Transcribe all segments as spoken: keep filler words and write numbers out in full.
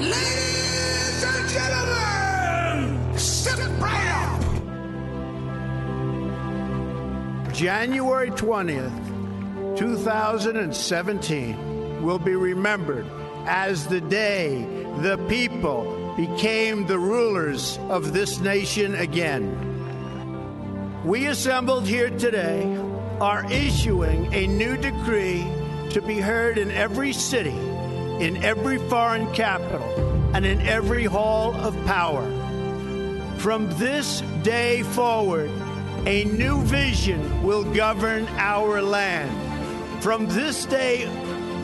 Ladies and gentlemen, sit right up. January twentieth, two thousand seventeen will be remembered as the day the people became the rulers of this nation again. We assembled here today are issuing a new decree to be heard in every city, in every foreign capital, and in every hall of power. From this day forward, a new vision will govern our land. From this day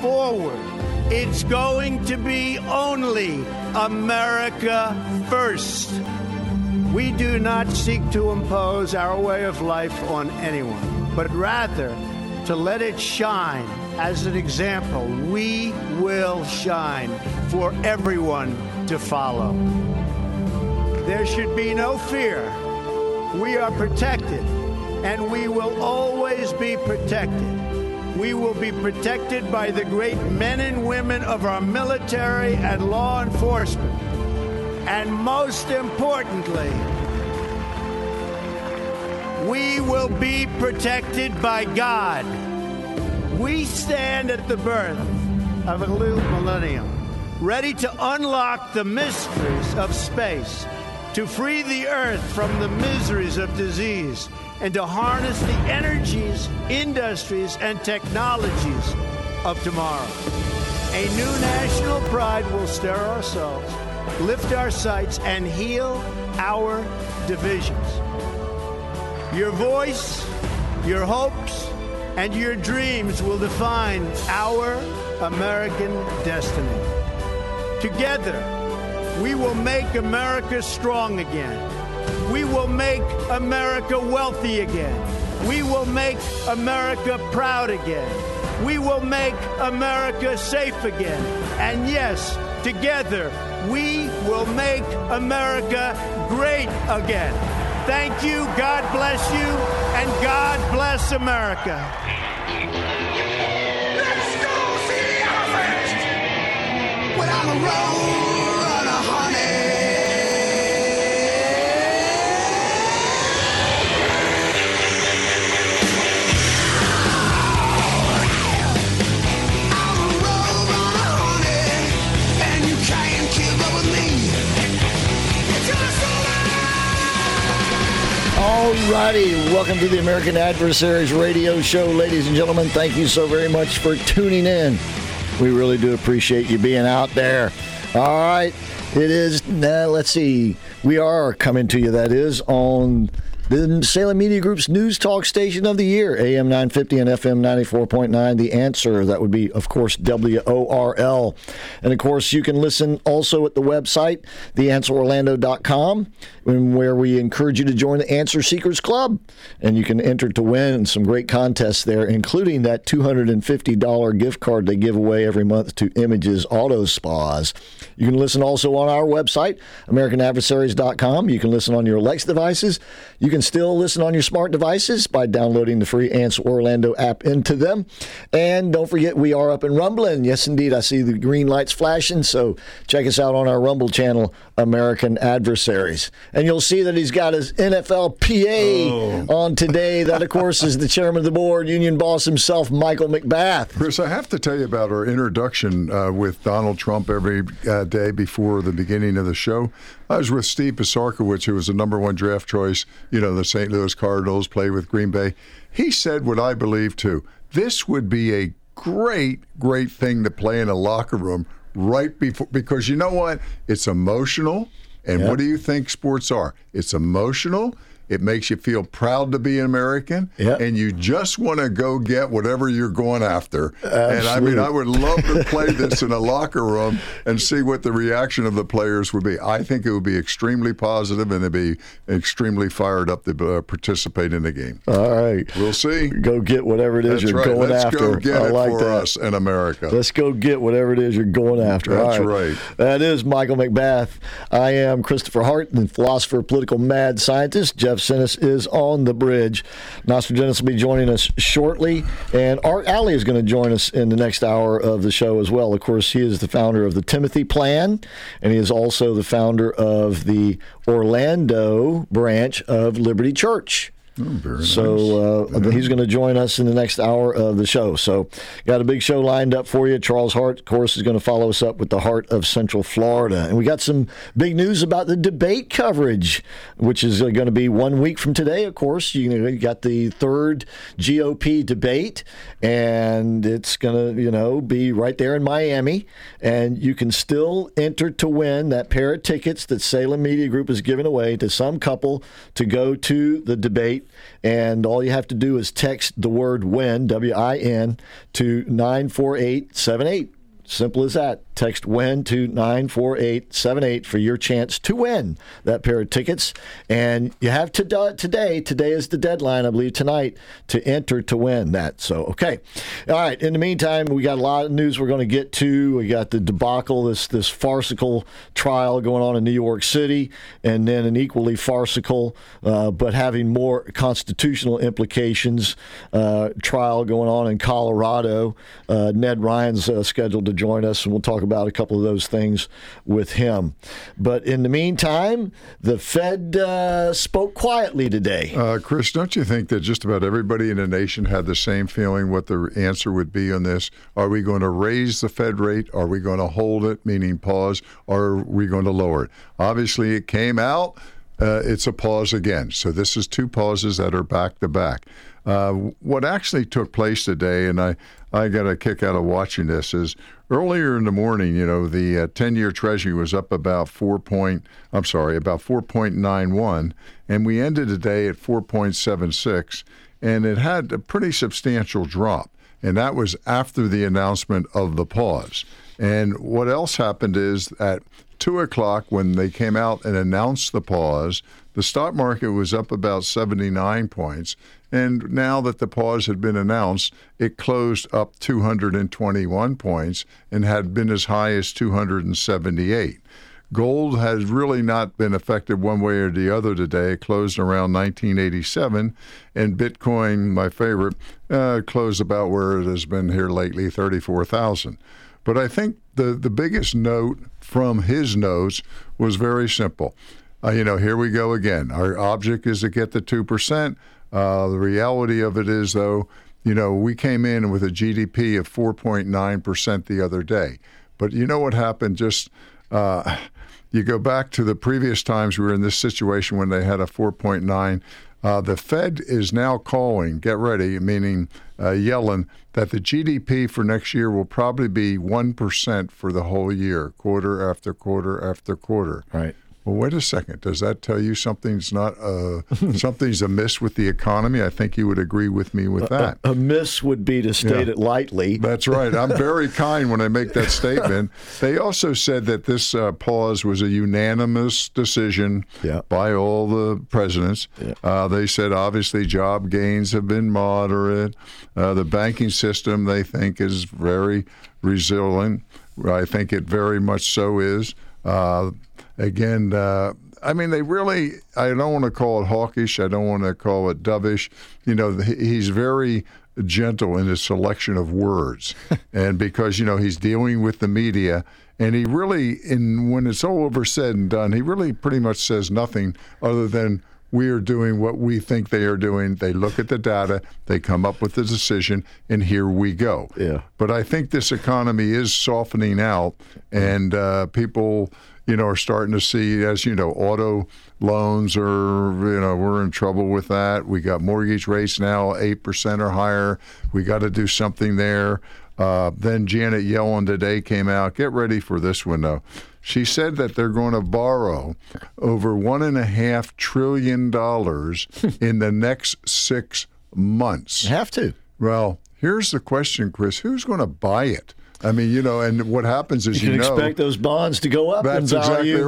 forward, it's going to be only America first. We do not seek to impose our way of life on anyone, but rather to let it shine. As an example, we will shine for everyone to follow. There should be no fear. We are protected, and we will always be protected. We will be protected by the great men and women of our military and law enforcement. And most importantly, we will be protected by God. We stand at the birth of a new millennium, ready to unlock the mysteries of space, to free the earth from the miseries of disease, and to harness the energies, industries, and technologies of tomorrow. A new national pride will stir our souls, lift our sights, and heal our divisions. Your voice, your hopes, and your dreams will define our American destiny. Together, we will make America strong again. We will make America wealthy again. We will make America proud again. We will make America safe again. And yes, together, we will make America great again. Thank you, God bless you, and God bless America. Let's go see the harvest without a roll and a honey. I'm a roll and a honey, and you can't keep up with me. It's just a Alrighty, welcome to the American Adversaries radio show, ladies and gentlemen. Thank you so very much for tuning in. We really do appreciate you being out there. All right, it is, now, let's see, we are coming to you, that is, on the Salem Media Group's News Talk Station of the Year, A M nine fifty and F M ninety-four point nine, The Answer. That would be, of course, W O R L. And, of course, you can listen also at the website, the answer orlando dot com. Where we encourage you to join the Answer Seekers Club. And you can enter to win some great contests there, including that two hundred fifty dollars gift card they give away every month to Images Auto Spas. You can listen also on our website, American Adversaries dot com. You can listen on your Alexa devices. You can still listen on your smart devices by downloading the free Answer Orlando app into them. And don't forget, we are up and rumbling. Yes, indeed, I see the green lights flashing, so check us out on our Rumble channel, American Adversaries. And you'll see that he's got his N F L P A oh. on today. That, of course, is the chairman of the board, union boss himself, Michael McBath. Chris, I have to tell you about our introduction uh, with Donald Trump every uh, day before the beginning of the show. I was with Steve Pisarkiewicz, who was the number one draft choice, you know, the Saint Louis Cardinals, played with Green Bay. He said what I believe, too. This would be a great, great thing to play in a locker room right before, because you know what? It's emotional. And yep. What do you think sports are? It's emotional. It makes you feel proud to be an American. Yep. And you just want to go get whatever you're going after. Absolutely. And I mean, I would love to play this in a locker room and see what the reaction of the players would be. I think it would be extremely positive, and they'd be extremely fired up to uh, participate in the game. All right. We'll see. Go get whatever it is That's you're right. going Let's after. Let's go get I it like for that. Us in America. Let's go get whatever it is you're going after. That's right. right. That is Michael McBath. I am Christopher Hart, and philosopher, political mad scientist, Jeff Jeff Sinus is on the bridge. Nostrogenius will be joining us shortly, and Art Alley is going to join us in the next hour of the show as well. Of course, he is the founder of the Timothy Plan, and he is also the founder of the Orlando branch of Liberty Church. Oh, so nice. uh, yeah. He's going to join us in the next hour of the show. So got a big show lined up for you. Charles Hart, of course, is going to follow us up with the heart of Central Florida. And we got some big news about the debate coverage, which is going to be one week from today, of course. You got the third G O P debate, and it's going to, you know, be right there in Miami. And you can still enter to win that pair of tickets that Salem Media Group is giving away to some couple to go to the debate. And all you have to do is text the word WIN, W I N, to nine four eight seven eight. Simple as that. Text WIN to nine four eight seven eight for your chance to win that pair of tickets. And you have to do it today. Today is the deadline, I believe, tonight, to enter to win that. So, okay. All right. In the meantime, we got a lot of news we're going to get to. We got the debacle, this, this farcical trial going on in New York City, and then an equally farcical uh, but having more constitutional implications uh, trial going on in Colorado. Uh, Ned Ryan's uh, scheduled to join us, and we'll talk about a couple of those things with him. But in the meantime, the Fed uh, spoke quietly today. Uh, Chris, don't you think that just about everybody in the nation had the same feeling what the answer would be on this? Are we going to raise the Fed rate? Are we going to hold it, meaning pause, or are we going to lower it? Obviously, it came out. Uh, it's a pause again. So this is two pauses that are back-to-back. Uh, what actually took place today, and I, I got a kick out of watching this, is earlier in the morning, you know, the uh, ten-year Treasury was up about four point, I'm sorry, about four point nine one, and we ended the day at four point seven six, and it had a pretty substantial drop, and that was after the announcement of the pause. And what else happened is at two o'clock, when they came out and announced the pause, the stock market was up about seventy-nine points. And now that the pause had been announced, it closed up two hundred twenty-one points and had been as high as two hundred seventy-eight. Gold has really not been affected one way or the other today. It closed around nineteen eighty-seven, and Bitcoin, my favorite, uh, closed about where it has been here lately, thirty-four thousand. But I think the, the biggest note from his notes was very simple. Uh, you know, here we go again. Our object is to get the two percent. Uh, the reality of it is, though, you know, we came in with a G D P of four point nine percent the other day. But you know what happened? Just uh, you go back to the previous times we were in this situation when they had a four point nine. Uh, the Fed is now calling, get ready, meaning uh, Yellen, that the G D P for next year will probably be one percent for the whole year, quarter after quarter after quarter. Right. Well, wait a second. Does that tell you something's not uh, something's amiss with the economy? I think you would agree with me with that. Uh, amiss would be to state yeah. it lightly. That's right. I'm very kind when I make that statement. They also said that this uh, pause was a unanimous decision yeah. by all the presidents. Yeah. Uh, they said, obviously, job gains have been moderate. Uh, the banking system, they think, is very resilient. I think it very much so is. Uh, Again, uh, I mean, they really, I don't want to call it hawkish. I don't want to call it dovish. You know, he's very gentle in his selection of words. And because, you know, he's dealing with the media. And he really, in when it's all over said and done, he really pretty much says nothing other than we are doing what we think they are doing. They look at the data, they come up with the decision, and here we go. Yeah. But I think this economy is softening out, and uh, people... you know, are starting to see, as you know, auto loans are, you know, we're in trouble with that. We got mortgage rates now eight percent or higher. We got to do something there. Uh, then Janet Yellen today came out. Get ready for this one, though. She said that they're going to borrow over one point five trillion dollars in the next six months. You have to. Well, here's the question, Chris. Who's going to buy it? I mean, you know, and what happens is, you, you know, you can expect those bonds to go up. That's in value. Exactly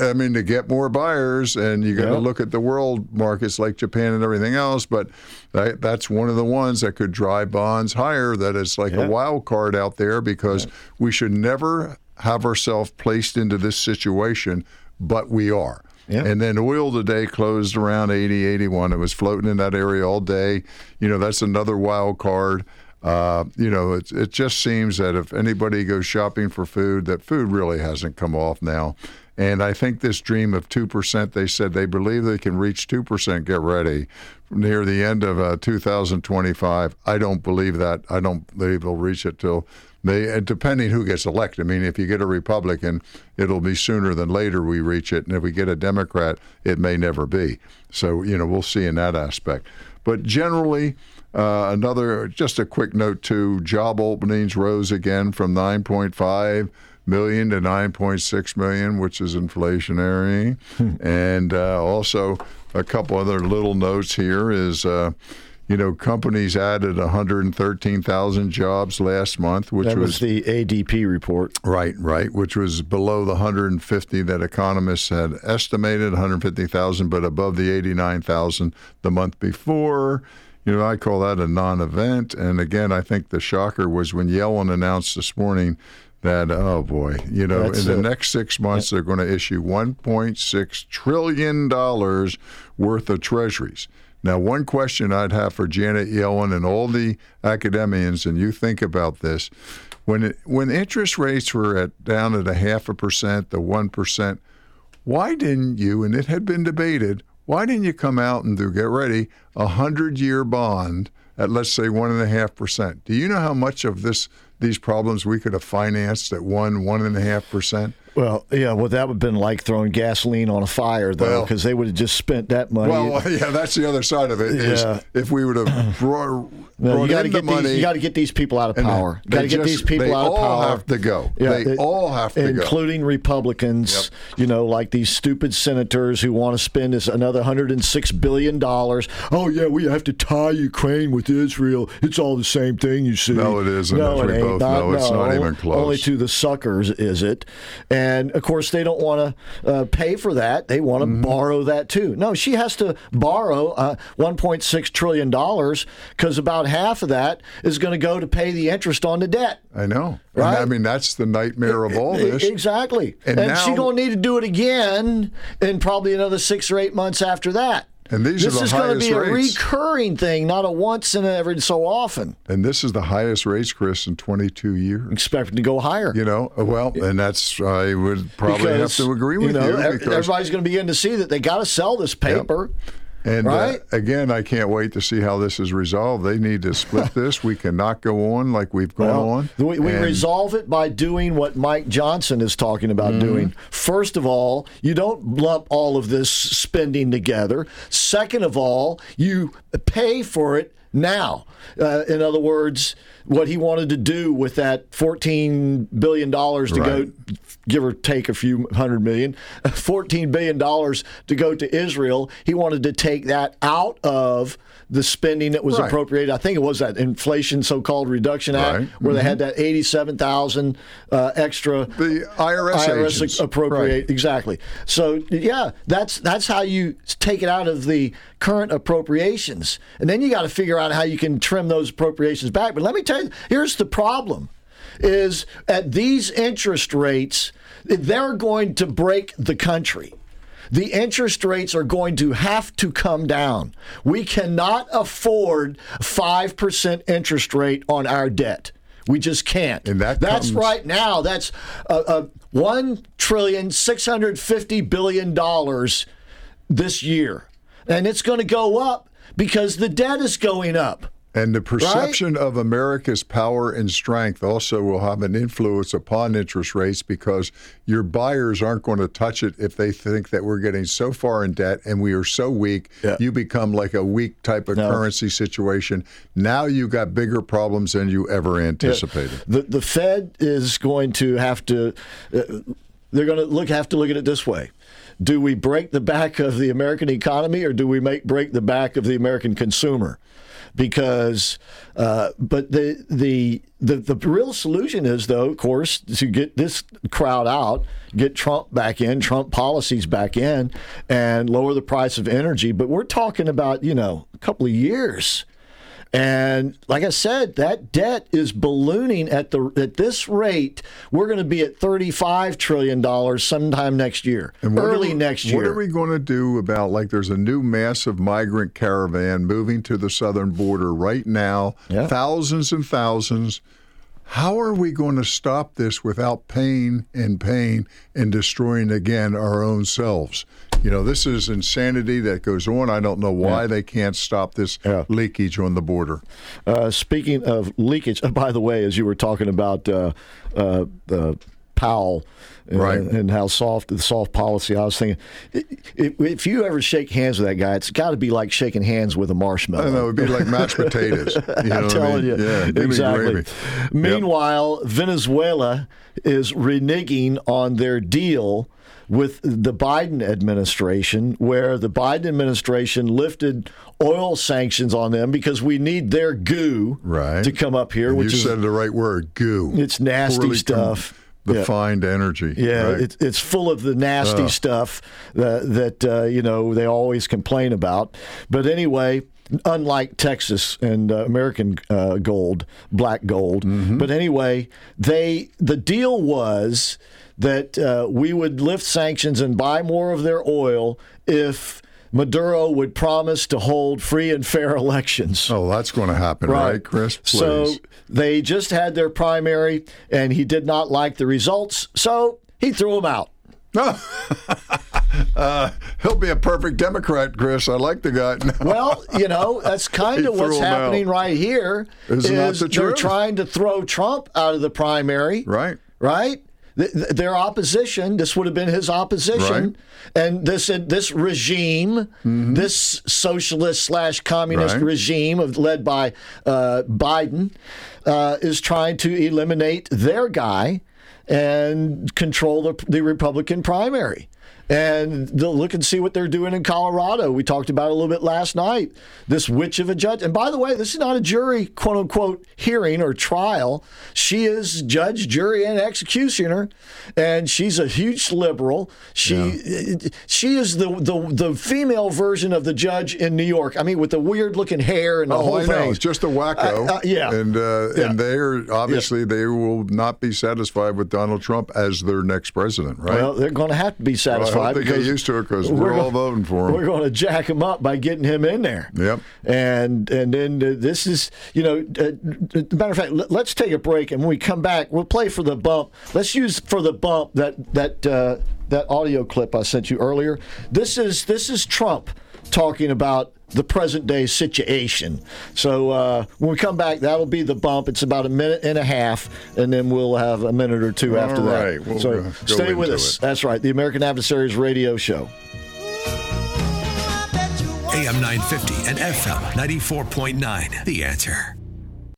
right. I mean, to get more buyers, and you got to yep. look at the world markets like Japan and everything else. But that, that's one of the ones that could drive bonds higher. That it's like yep. a wild card out there, because yep. we should never have ourselves placed into this situation, but we are. Yeah. And then oil today closed around eighty, eighty-one. It was floating in that area all day. You know, that's another wild card. Uh, you know, it, it just seems that if anybody goes shopping for food, that food really hasn't come off now. And I think this dream of two percent, they said they believe they can reach two percent, get ready, near the end of uh, two thousand twenty-five. I don't believe that. I don't believe they'll reach it till they, depending who gets elected. I mean, if you get a Republican, it'll be sooner than later we reach it. And if we get a Democrat, it may never be. So, you know, we'll see in that aspect. But generally, uh, another, just a quick note too, job openings rose again from nine point five million to nine point six million, which is inflationary. And uh, also a couple other little notes here is, uh, you know, companies added one hundred thirteen thousand jobs last month, which that was, was the A D P report. Right, right, which was below the one hundred fifty that economists had estimated, one hundred fifty thousand, but above the eighty-nine thousand the month before. You know, I call that a non-event. And again, I think the shocker was when Yellen announced this morning that, oh boy, you know, That's in the it. next six months, they're going to issue one point six trillion dollars worth of treasuries. Now, one question I'd have for Janet Yellen and all the academians, and you think about this, when it, when interest rates were at down at a half a percent, the one percent, why didn't you, and it had been debated, why didn't you come out and do, get ready, a hundred-year bond at, let's say, one and a half percent? Do you know how much of this these problems we could have financed at one, one and a half percent? Well, yeah, well, that would have been like throwing gasoline on a fire, though, because well, they would have just spent that money. Well, yeah, that's the other side of it, is yeah. if we would have brought, well, brought in the money. These, you got to get these people out of power. Got to get these people out of power. They all have to go. Yeah, they, they all have to including go. Including Republicans, yep. you know, like these stupid senators who want to spend this another one hundred six billion dollars. Oh, yeah, we have to tie Ukraine with Israel. It's all the same thing, you see. No, it isn't. No, it ain't. No, it's not even close. Only to the suckers is it. And And, of course, they don't want to uh, pay for that. They want to mm-hmm. borrow that, too. No, she has to borrow uh, one point six trillion dollars because about half of that is going to go to pay the interest on the debt. I know. Right? And, I mean, that's the nightmare of all this. Exactly. And, and she's going to need to do it again in probably another six or eight months after that. And these this are the is going to be a rates. recurring thing, not a once in every so often. And this is the highest rates, Chris, in twenty-two years. Expected to go higher. You know, well, and that's, I would probably because, have to agree with you. Know, you because, everybody's going to begin to see that they got to sell this paper. Yep. And right? uh, again, I can't wait to see how this is resolved. They need to split this. We cannot go on like we've gone well, on. We, we and... resolve it by doing what Mike Johnson is talking about mm-hmm. doing. First of all, you don't lump all of this spending together. Second of all, you pay for it now. Uh, in other words, what he wanted to do with that fourteen billion dollars to right. go, give or take a few hundred million, fourteen billion dollars to go to Israel, he wanted to take that out of the spending that was right. appropriated. I think it was that Inflation So-Called Reduction Act right. where mm-hmm. they had that eighty-seven thousand uh, extra the I R S, I R S appropriate. Right. Exactly. So, yeah, that's that's how you take it out of the current appropriations. And then you got to figure out how you can trim those appropriations back. But let me tell you, here's the problem, is at these interest rates, they're going to break the country. The interest rates are going to have to come down. We cannot afford five percent interest rate on our debt. We just can't. And that that's comes... right now. That's uh, uh, one trillion six hundred fifty billion dollars this year. And it's going to go up because the debt is going up. And the perception right? of America's power and strength also will have an influence upon interest rates, because your buyers aren't going to touch it if they think that we're getting so far in debt and we are so weak. Yeah. You become like a weak type of no. currency situation. Now you got bigger problems than you ever anticipated. Yeah. The the Fed is going to have to uh, they're going to look have to look at it this way. Do we break the back of the American economy, or do we make break the back of the American consumer? Because, uh, but the, the the the real solution is, though, of course, to get this crowd out, get Trump back in, Trump policies back in, and lower the price of energy. But we're talking about, you know, a couple of years. And like I said, that debt is ballooning at the at this rate. We're going to be at thirty-five trillion dollars sometime next year, and early we, next year. What are we going to do about, like, there's a new massive migrant caravan moving to the southern border right now, yeah. thousands and thousands. How are we going to stop this without pain and pain and destroying again our own selves? You know, this is insanity that goes on. I don't know why yeah. they can't stop this yeah. leakage on the border. Uh, speaking of leakage, uh, by the way, as you were talking about uh, uh, uh, Powell and, right. and how soft the soft policy, I was thinking, if, if you ever shake hands with that guy, it's got to be like shaking hands with a marshmallow. I don't know, it would be like mashed potatoes. You know I'm telling I mean? you. Yeah, exactly. Meanwhile, yep. Venezuela is reneging on their deal with the Biden administration, where the Biden administration lifted oil sanctions on them because we need their goo right. to come up here. And which you is, said the right word, goo. It's nasty Poorly stuff. Com- The yeah. find energy. Yeah, right? it's it's full of the nasty uh. stuff uh, that, uh, you know, they always complain about. But anyway, unlike Texas and uh, American uh, gold, black gold. Mm-hmm. But anyway, they the deal was that uh, we would lift sanctions and buy more of their oil if Maduro would promise to hold free and fair elections. Oh, that's going to happen, right, right Chris? Please. So they just had their primary, and he did not like the results, so he threw him out. Oh. uh, he'll be a perfect Democrat, Chris. I like the guy. No. Well, you know, that's kind of what's happening out. right here. Isn't is that the they're truth? Trying to throw Trump out of the primary. Right. Right? Their opposition, this would have been his opposition, right. and this this regime, mm-hmm. this socialist slash communist right. regime of, led by uh, Biden, uh, is trying to eliminate their guy and control the, the Republican primary. And they'll look and see what they're doing in Colorado. We talked about it a little bit last night. This witch of a judge. And by the way, this is not a jury, quote unquote, hearing or trial. She is judge, jury, and executioner. And she's a huge liberal. She yeah. she is the, the the female version of the judge in New York. I mean, with the weird looking hair and the oh, whole I thing. Oh, I know. It's just a wacko. I, uh, yeah. And, uh, yeah. and they're obviously yeah. they will not be satisfied with Donald Trump as their next president, right? Well, they're going to have to be satisfied. Well, I don't think I used to it because we're, we're all voting for him. We're going to jack him up by getting him in there. Yep. And and then uh, this is, you know, uh, matter of fact, l- let's take a break, and when we come back, we'll play for the bump. Let's use for the bump that that uh, that audio clip I sent you earlier. This is this is Trump talking about the present day situation. So uh, when we come back, that'll be the bump. It's about a minute and a half, and then we'll have a minute or two All after right. that. We'll so go, go stay with us. It. That's right, the American Adversaries Radio Show. A M nine fifty and F M ninety-four point nine, The Answer.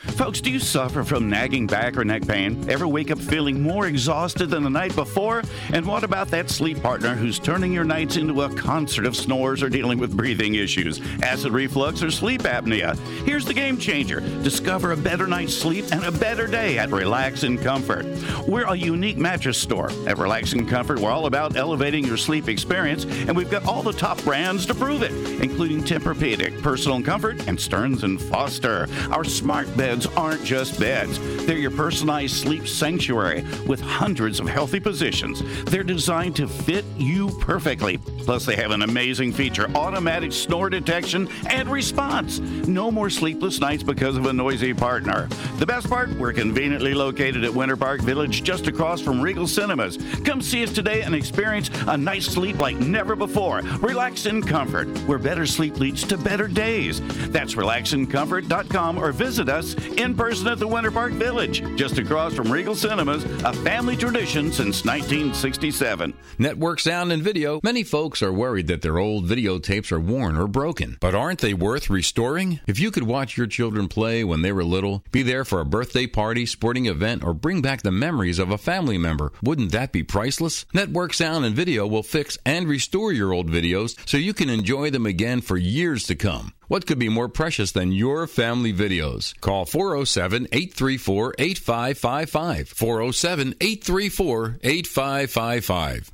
Folks, do you suffer from nagging back or neck pain? Ever wake up feeling more exhausted than the night before? And what about that sleep partner who's turning your nights into a concert of snores or dealing with breathing issues, acid reflux, or sleep apnea? Here's the game changer. Discover a better night's sleep and a better day at Relax and Comfort. We're a unique mattress store. At Relax and Comfort, we're all about elevating your sleep experience, and we've got all the top brands to prove it, including Tempur-Pedic, Personal Comfort, and Stearns and Foster. Our smart bed Beds aren't just beds. They're your personalized sleep sanctuary with hundreds of healthy positions. They're designed to fit you perfectly. Plus, they have an amazing feature, automatic snore detection and response. No more sleepless nights because of a noisy partner. The best part, we're conveniently located at Winter Park Village, just across from Regal Cinemas. Come see us today and experience a night's sleep like never before. Relax in Comfort, where better sleep leads to better days. That's relax in comfort dot com or visit us in person at the Winter Park Village, just across from Regal Cinemas, a family tradition since nineteen sixty-seven. Network Sound and Video. Many folks are worried that their old videotapes are worn or broken, but aren't they worth restoring? If you could watch your children play when they were little, be there for a birthday party, sporting event, or bring back the memories of a family member, wouldn't that be priceless? Network Sound and Video will fix and restore your old videos so you can enjoy them again for years to come. What could be more precious than your family videos? Call four oh seven, eight three four, eight five five five. four oh seven, eight three four, eight five five five.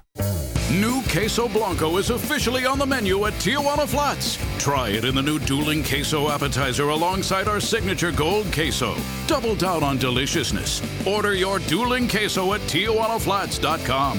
New queso blanco is officially on the menu at Tijuana Flats. Try it in the new dueling queso appetizer alongside our signature gold queso. Double down on deliciousness. Order your dueling queso at Tijuana Flats dot com.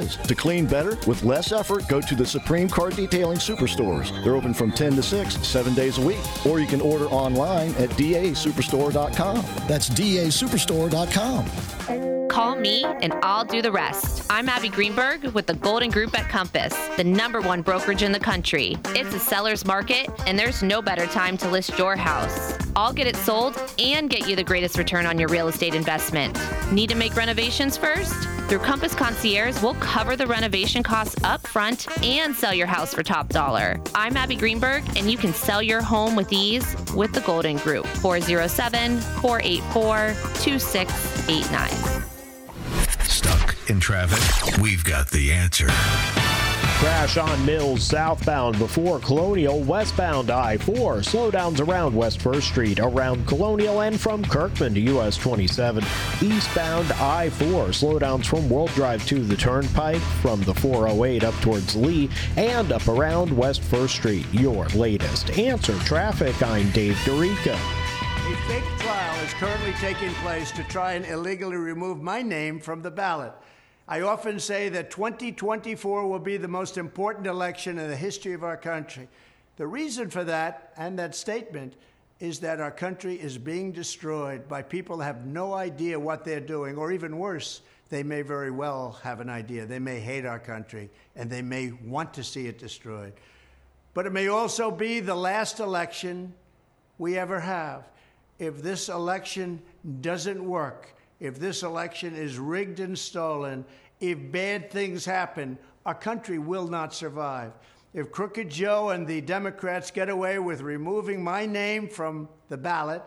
To clean better with less effort, go to the Supreme Car Detailing Superstores. They're open from ten to six, seven days a week. Or you can order online at D A Superstore dot com. That's D A Superstore dot com. Call me and I'll do the rest. I'm Abby Greenberg with the Golden Group at Compass, the number one brokerage in the country. It's a seller's market and there's no better time to list your house. I'll get it sold and get you the greatest return on your real estate investment. Need to make renovations first? Through Compass Concierge, we'll cover the renovation costs up front and sell your house for top dollar. I'm Abby Greenberg and you can sell your home with ease with the Golden Group. four oh seven, four eight four, two six eight nine. Stuck in traffic? We've got the answer. Crash on Mills southbound before Colonial, westbound I four. Slowdowns around West First Street, around Colonial, and from Kirkman to U S twenty-seven. Eastbound I four. Slowdowns from World Drive to the Turnpike, from the four oh eight up towards Lee, and up around West First Street. Your latest answer traffic. I'm Dave DeRica. A fake trial is currently taking place to try and illegally remove my name from the ballot. I often say that twenty twenty-four will be the most important election in the history of our country. The reason for that and that statement is that our country is being destroyed by people who have no idea what they're doing, or even worse, they may very well have an idea. They may hate our country, and they may want to see it destroyed. But it may also be the last election we ever have. If this election doesn't work, if this election is rigged and stolen, if bad things happen, our country will not survive. If Crooked Joe and the Democrats get away with removing my name from the ballot,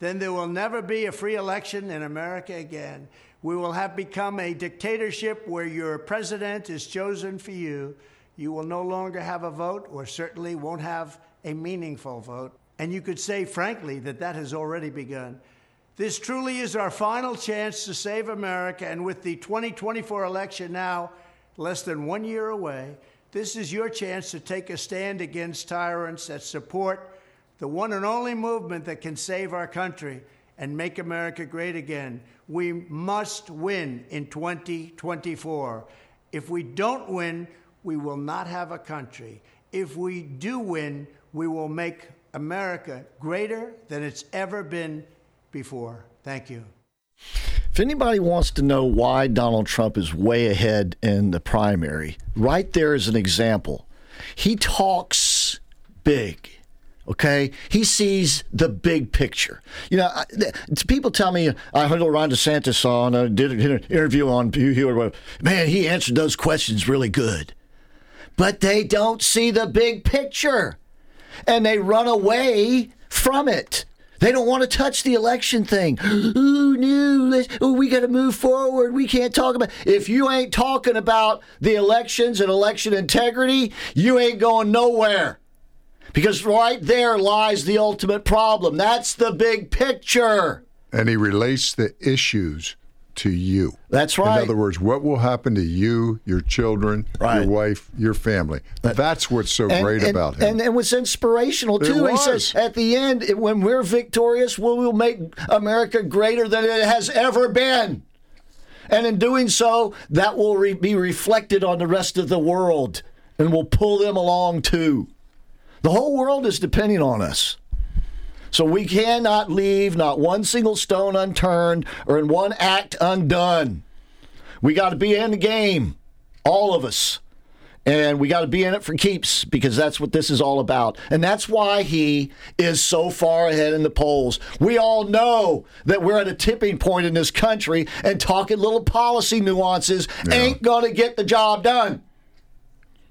then there will never be a free election in America again. We will have become a dictatorship where your president is chosen for you. You will no longer have a vote, or certainly won't have a meaningful vote. And you could say, frankly, that that has already begun. This truly is our final chance to save America. And with the twenty twenty-four election now less than one year away, this is your chance to take a stand against tyrants that support the one and only movement that can save our country and make America great again. We must win in twenty twenty-four. If we don't win, we will not have a country. If we do win, we will make America greater than it's ever been before. Thank you. If anybody wants to know why Donald Trump is way ahead in the primary, right there is an example. He talks big, okay? He sees the big picture. You know, I, people tell me, I heard Ron DeSantis on, I did an interview on Hugh Hewitt, man, he answered those questions really good. But they don't see the big picture. And they run away from it. They don't want to touch the election thing. Ooh, no, let's, ooh, we got to move forward. We can't talk about it. If you ain't talking about the elections and election integrity, you ain't going nowhere. Because right there lies the ultimate problem. That's the big picture. And he relates the issues to you. That's right. In other words, what will happen to you, your children, right. your wife, your family? That's what's so and, great and, about him. And it was inspirational, too. He says, at the end, when we're victorious, we will make America greater than it has ever been. And in doing so, that will re- be reflected on the rest of the world and will pull them along, too. The whole world is depending on us. So we cannot leave not one single stone unturned or in one act undone. We got to be in the game, all of us. And we got to be in it for keeps, because that's what this is all about. And that's why he is so far ahead in the polls. We all know that we're at a tipping point in this country, and talking little policy nuances yeah. ain't going to get the job done.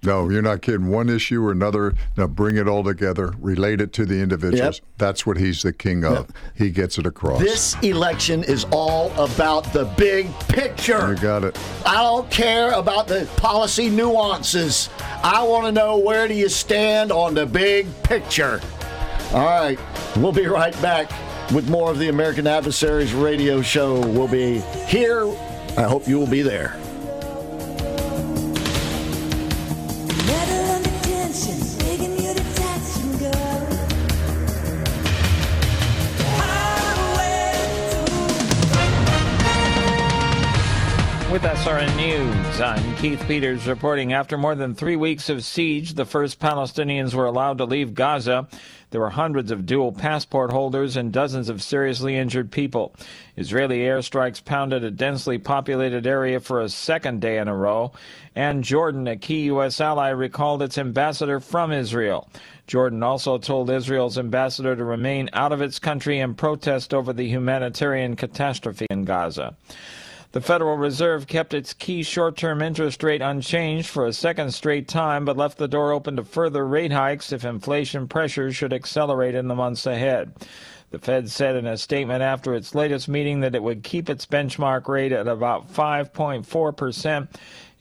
No, you're not kidding. One issue or another, now bring it all together, relate it to the individuals. Yep. That's what he's the king of. Yep. He gets it across. This election is all about the big picture. You got it. I don't care about the policy nuances. I want to know, where do you stand on the big picture? All right, we'll be right back with more of the American Adversaries radio show. We'll be here. I hope you will be there. With S R N News, I'm Keith Peters reporting. After more than three weeks of siege, the first Palestinians were allowed to leave Gaza. There were hundreds of dual passport holders and dozens of seriously injured people. Israeli airstrikes pounded a densely populated area for a second day in a row. And Jordan, a key U S ally, recalled its ambassador from Israel. Jordan also told Israel's ambassador to remain out of its country and protest over the humanitarian catastrophe in Gaza. The Federal Reserve kept its key short-term interest rate unchanged for a second straight time, but left the door open to further rate hikes if inflation pressures should accelerate in the months ahead. The Fed said in a statement after its latest meeting that it would keep its benchmark rate at about five point four percent,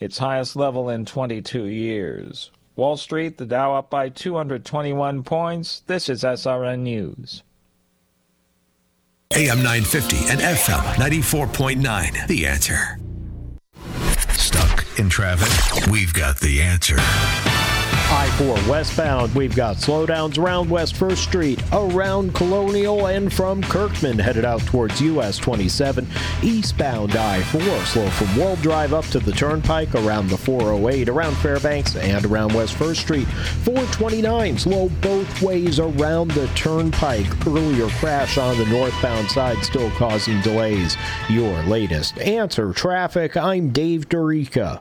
its highest level in twenty-two years. Wall Street, the Dow up by two hundred twenty-one points. This is S R N News. A M nine fifty and F M ninety-four point nine. The Answer. Stuck in traffic? We've got the answer. I four westbound, we've got slowdowns around West first Street, around Colonial, and from Kirkman, headed out towards U S twenty-seven. Eastbound I four, slow from World Drive up to the Turnpike, around the four oh eight, around Fairbanks, and around West first Street. four twenty-nine, slow both ways around the Turnpike. Earlier crash on the northbound side still causing delays. Your latest Answer Traffic, I'm Dave Dorica.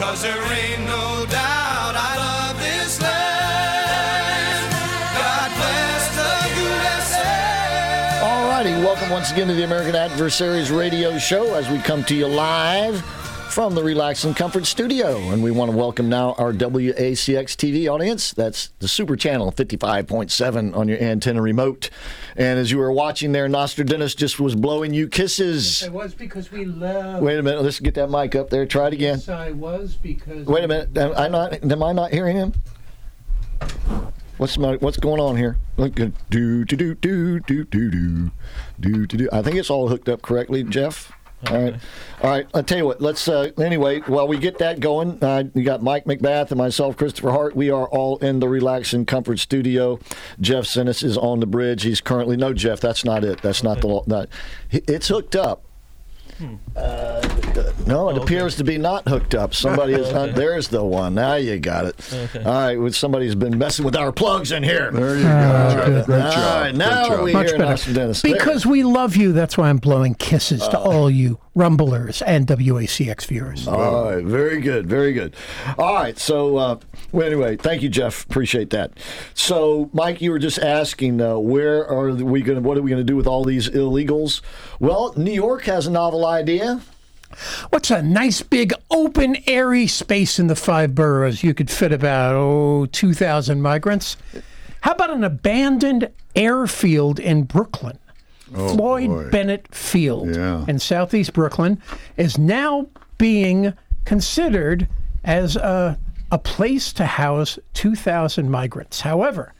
Cause there ain't no doubt I love this land. God bless the U S A. All righty, welcome once again to the American Adversaries radio show as we come to you live from the Relax and Comfort Studio. And we want to welcome now our W A C X T V audience. That's the Super Channel fifty-five point seven on your antenna remote. And as you were watching there, Nostrogenius just was blowing you kisses. It was because we love... Wait a minute. Let's get that mic up there. Try it again. Yes, I was because... Wait a minute. Am I not, am I not hearing him? What's my, what's going on here? Do, do, do, do, do, do, do, do. I think it's all hooked up correctly, Jeff. All right. All right. I'll tell you what. Let's, uh, anyway, while we get that going, uh, you got Mike McBath and myself, Christopher Hart. We are all in the Relax and Comfort Studio. Jeff Sinus is on the bridge. He's currently, no, Jeff, that's not it. That's not the, not, it's hooked up. Hmm. Uh, No, it oh, okay. appears to be not hooked up. Somebody is not. There's the one. Now you got it. Okay. All right, well, somebody's been messing with our plugs in here. There you go. Uh, good, great job. All right, now we hear Austin Dennis. Because there. We love you, that's why I'm blowing kisses uh, to all you Rumblers and W A C X viewers. All right, very good, very good. All right, so uh, well, anyway, thank you, Jeff. Appreciate that. So, Mike, you were just asking, uh, where are we going? What are we going to do with all these illegals? Well, New York has a novel idea. What's a nice big open airy space in the five boroughs? You could fit about oh two thousand migrants. How about an abandoned airfield in Brooklyn? Oh, Floyd boy. Bennett Field yeah. in Southeast Brooklyn is now being considered as a a place to house two thousand migrants. However,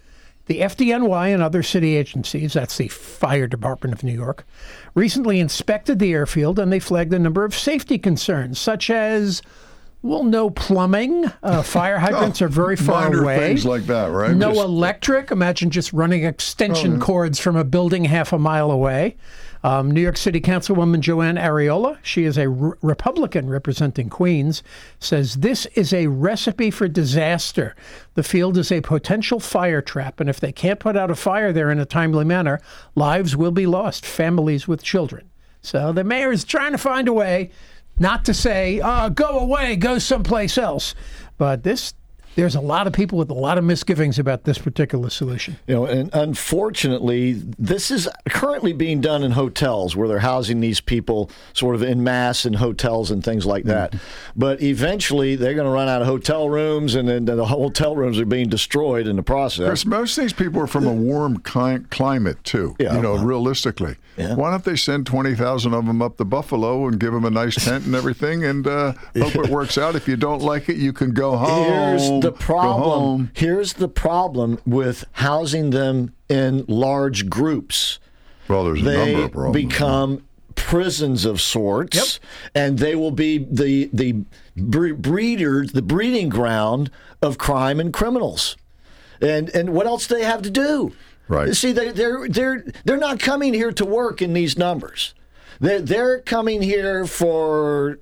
the F D N Y and other city agencies, that's the Fire Department of New York, recently inspected the airfield and they flagged a number of safety concerns, such as, well, no plumbing, uh, fire hydrants oh, are very far away. Things like that, right? No just... electric. Imagine just running extension oh, yeah. cords from a building half a mile away. Um, New York City Councilwoman Joanne Ariola, she is a re- Republican representing Queens, says this is a recipe for disaster. The field is a potential fire trap, and if they can't put out a fire there in a timely manner, lives will be lost, families with children. So the mayor is trying to find a way not to say, uh, go away, go someplace else. But this... there's a lot of people with a lot of misgivings about this particular solution. You know, and unfortunately, this is currently being done in hotels where they're housing these people sort of en masse in hotels and things like that. Mm-hmm. But eventually, they're going to run out of hotel rooms, and then the hotel rooms are being destroyed in the process. Chris, most of these people are from a warm cli- climate, too, yeah, you know, well, realistically. Yeah. Why don't they send twenty thousand of them up to Buffalo and give them a nice tent and everything and uh, hope it works out? If you don't like it, you can go home. Here's The problem, here's the problem with housing them in large groups. Well, there's they a number of problems. They become prisons of sorts, yep. and they will be the the breeder, the breeding ground of crime and criminals. And and what else do they have to do? Right. See, they they're they're they're not coming here to work in these numbers. They're they're coming here for.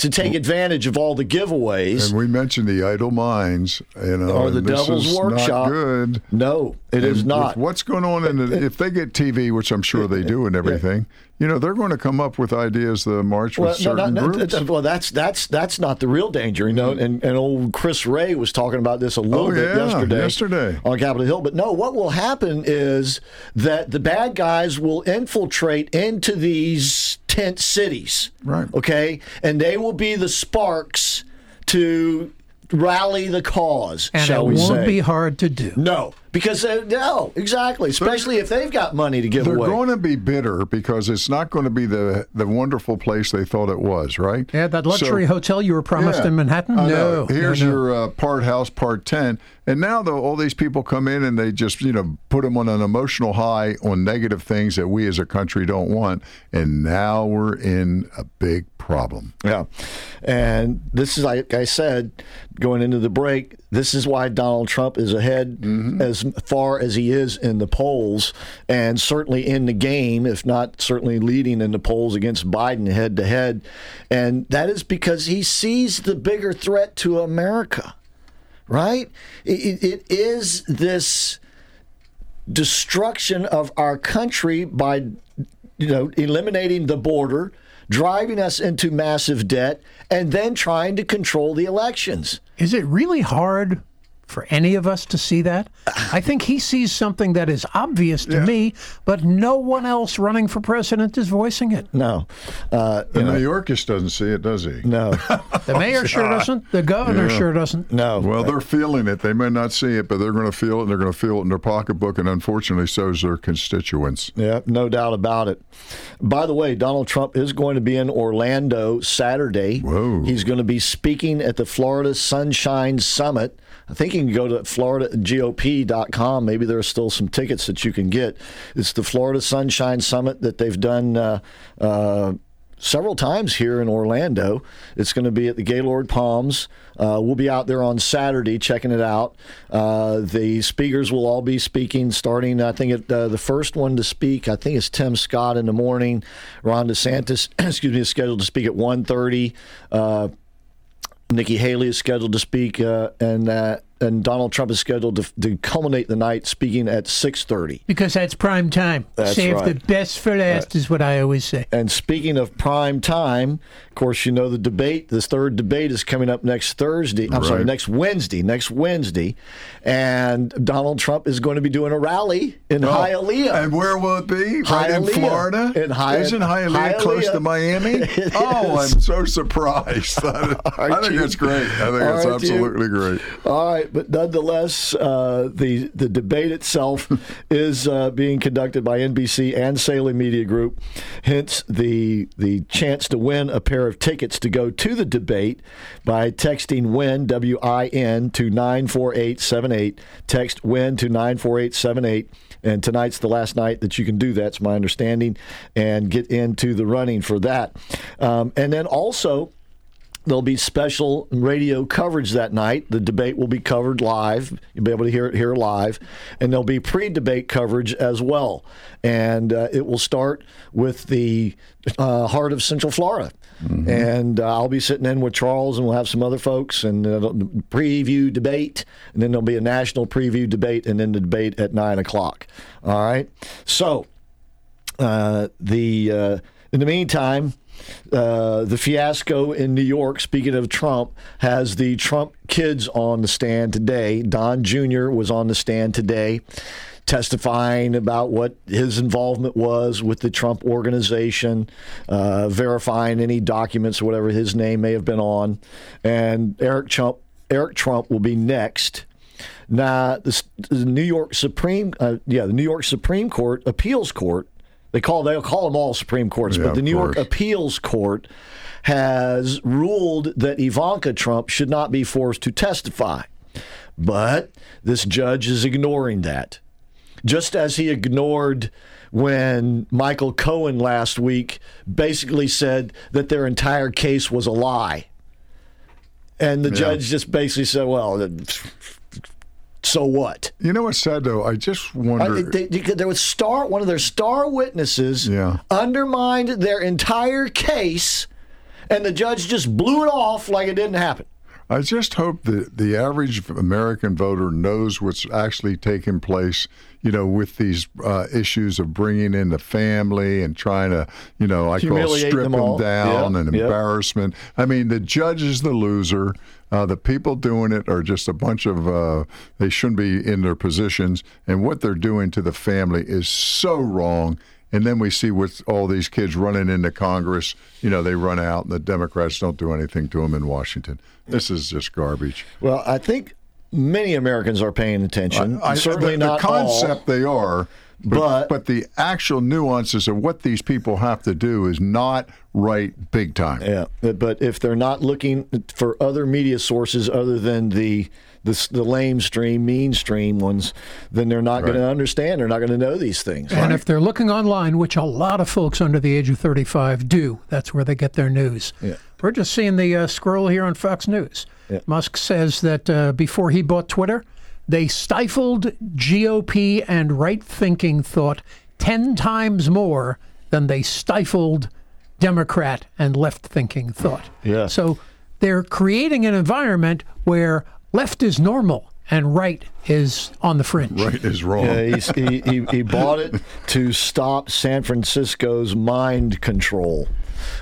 To take advantage of all the giveaways. And we mentioned the idle minds. You know, or the Devil's Workshop. Not good. No, it and is not. What's going on? In the, if they get T V, which I'm sure they do and everything, you know, they're going to come up with ideas to march well, with no, certain no, no, groups. Well, that's that's that's not the real danger. You know, and, and old Chris Ray was talking about this a little oh, bit yeah, yesterday, yesterday on Capitol Hill. But no, what will happen is that the bad guys will infiltrate into these tent cities, right? Okay, and they will be the sparks to rally the cause, and shall we say? And it won't be hard to do. No, because they, no, exactly. Especially they're, if they've got money to give they're away. They're going to be bitter because it's not going to be the the wonderful place they thought it was, right? Yeah, that luxury so, hotel you were promised yeah, in Manhattan. I no, know. here's no, no. your uh, part house, part tent, and now though all these people come in and they just you know put them on an emotional high on negative things that we as a country don't want, and now we're in a big problem. Yeah, and this is like I said, going into the break, this is why Donald Trump is ahead mm-hmm. as far as he is in the polls, and certainly in the game, if not certainly leading in the polls against Biden head-to-head. And that is because he sees the bigger threat to America, right? It, it is this destruction of our country by, you know, eliminating the border, driving us into massive debt, and then trying to control the elections. Is it really hard for any of us to see that? I think he sees something that is obvious to yeah. me, but no one else running for president is voicing it. No. Uh, the New Yorkist doesn't see it, does he? No. The mayor sure doesn't. The governor yeah. sure doesn't. No. Well, they're feeling it. They may not see it, but they're going to feel it, and they're going to feel it in their pocketbook, and unfortunately, so is their constituents. Yeah, no doubt about it. By the way, Donald Trump is going to be in Orlando Saturday. Whoa. He's going to be speaking at the Florida Sunshine Summit. I think you can go to florida g o p dot com. Maybe there are still some tickets that you can get. It's the Florida Sunshine Summit that they've done uh, uh, several times here in Orlando. It's going to be at the Gaylord Palms. Uh, we'll be out there on Saturday checking it out. Uh, the speakers will all be speaking starting, I think, at, uh, the first one to speak, I think, is Tim Scott in the morning. Ron DeSantis excuse me, is scheduled to speak at one thirty. Uh, Nikki Haley is scheduled to speak, uh, and uh, and Donald Trump is scheduled to, to culminate the night speaking at six thirty. Because that's prime time. That's Save right. the best for last uh, is what I always say. And speaking of prime time, of course, you know the debate, this third debate is coming up next Thursday. I'm right. sorry, next Wednesday, next Wednesday. And Donald Trump is going to be doing a rally in oh, Hialeah. And where will it be? Hialeah. Right in Florida? In Hi- Isn't Hialeah, Hialeah close to Miami? Oh, I'm so surprised. I think it's great. I think it's absolutely great. All right, but nonetheless, uh, the the debate itself is uh, being conducted by N B C and Salem Media Group. Hence, the the chance to win a pair of tickets to go to the debate by texting WIN, W I N, to nine four eight seven eight. Text WIN to nine four eight seven eight. And tonight's the last night that you can do that, it's my understanding, and get into the running for that. Um, and then also, there'll be special radio coverage that night. The debate will be covered live. You'll be able to hear it here live. And there'll be pre-debate coverage as well. And uh, it will start with the uh, heart of Central Florida. Mm-hmm. And uh, I'll be sitting in with Charles, and we'll have some other folks, and uh, preview debate. And then there'll be a national preview debate, and then the debate at nine o'clock. All right? So, uh, the uh, in the meantime, Uh, the fiasco in New York, speaking of Trump, has the Trump kids on the stand today. Don Junior was on the stand today testifying about what his involvement was with the Trump organization, uh, verifying any documents or whatever his name may have been on. And Eric Trump, Eric Trump will be next. Now, the, the New York Supreme, uh, yeah, the New York Supreme Court, Appeals Court, They call they'll call them all Supreme Courts, yeah, but the New York Appeals Court has ruled that Ivanka Trump should not be forced to testify. But this judge is ignoring that. Just as he ignored when Michael Cohen last week basically said that their entire case was a lie. And the yeah. judge just basically said, well, so what? You know what's sad, though? I just wonder. I, they, they, there was star, one of their star witnesses yeah. undermined their entire case, and the judge just blew it off like it didn't happen. I just hope that the average American voter knows what's actually taking place, you know, with these uh, issues of bringing in the family and trying to, you know, I call strip them, them down yep. and yep. embarrassment. I mean, the judge is the loser. Uh, the people doing it are just a bunch of, uh, they shouldn't be in their positions. And what they're doing to the family is so wrong. And then we see with all these kids running into Congress, you know, they run out and the Democrats don't do anything to them in Washington. This is just garbage. Well, I think many Americans are paying attention. I, I, Certainly the, not the concept all, they are, but, but but the actual nuances of what these people have to do is not right big time. Yeah, but if they're not looking for other media sources other than the the, the lamestream, mainstream ones, then they're not right. going to understand. They're not going to know these things. And right? if they're looking online, which a lot of folks under the age of thirty-five do, that's where they get their news. Yeah. We're just seeing the uh, scroll here on Fox News. Yeah. Musk says that uh, before he bought Twitter, they stifled G O P and right-thinking thought ten times more than they stifled Democrat and left-thinking thought. Yeah. So they're creating an environment where left is normal and right is on the fringe. Right is wrong. Yeah, he, he, he bought it to stop San Francisco's mind control.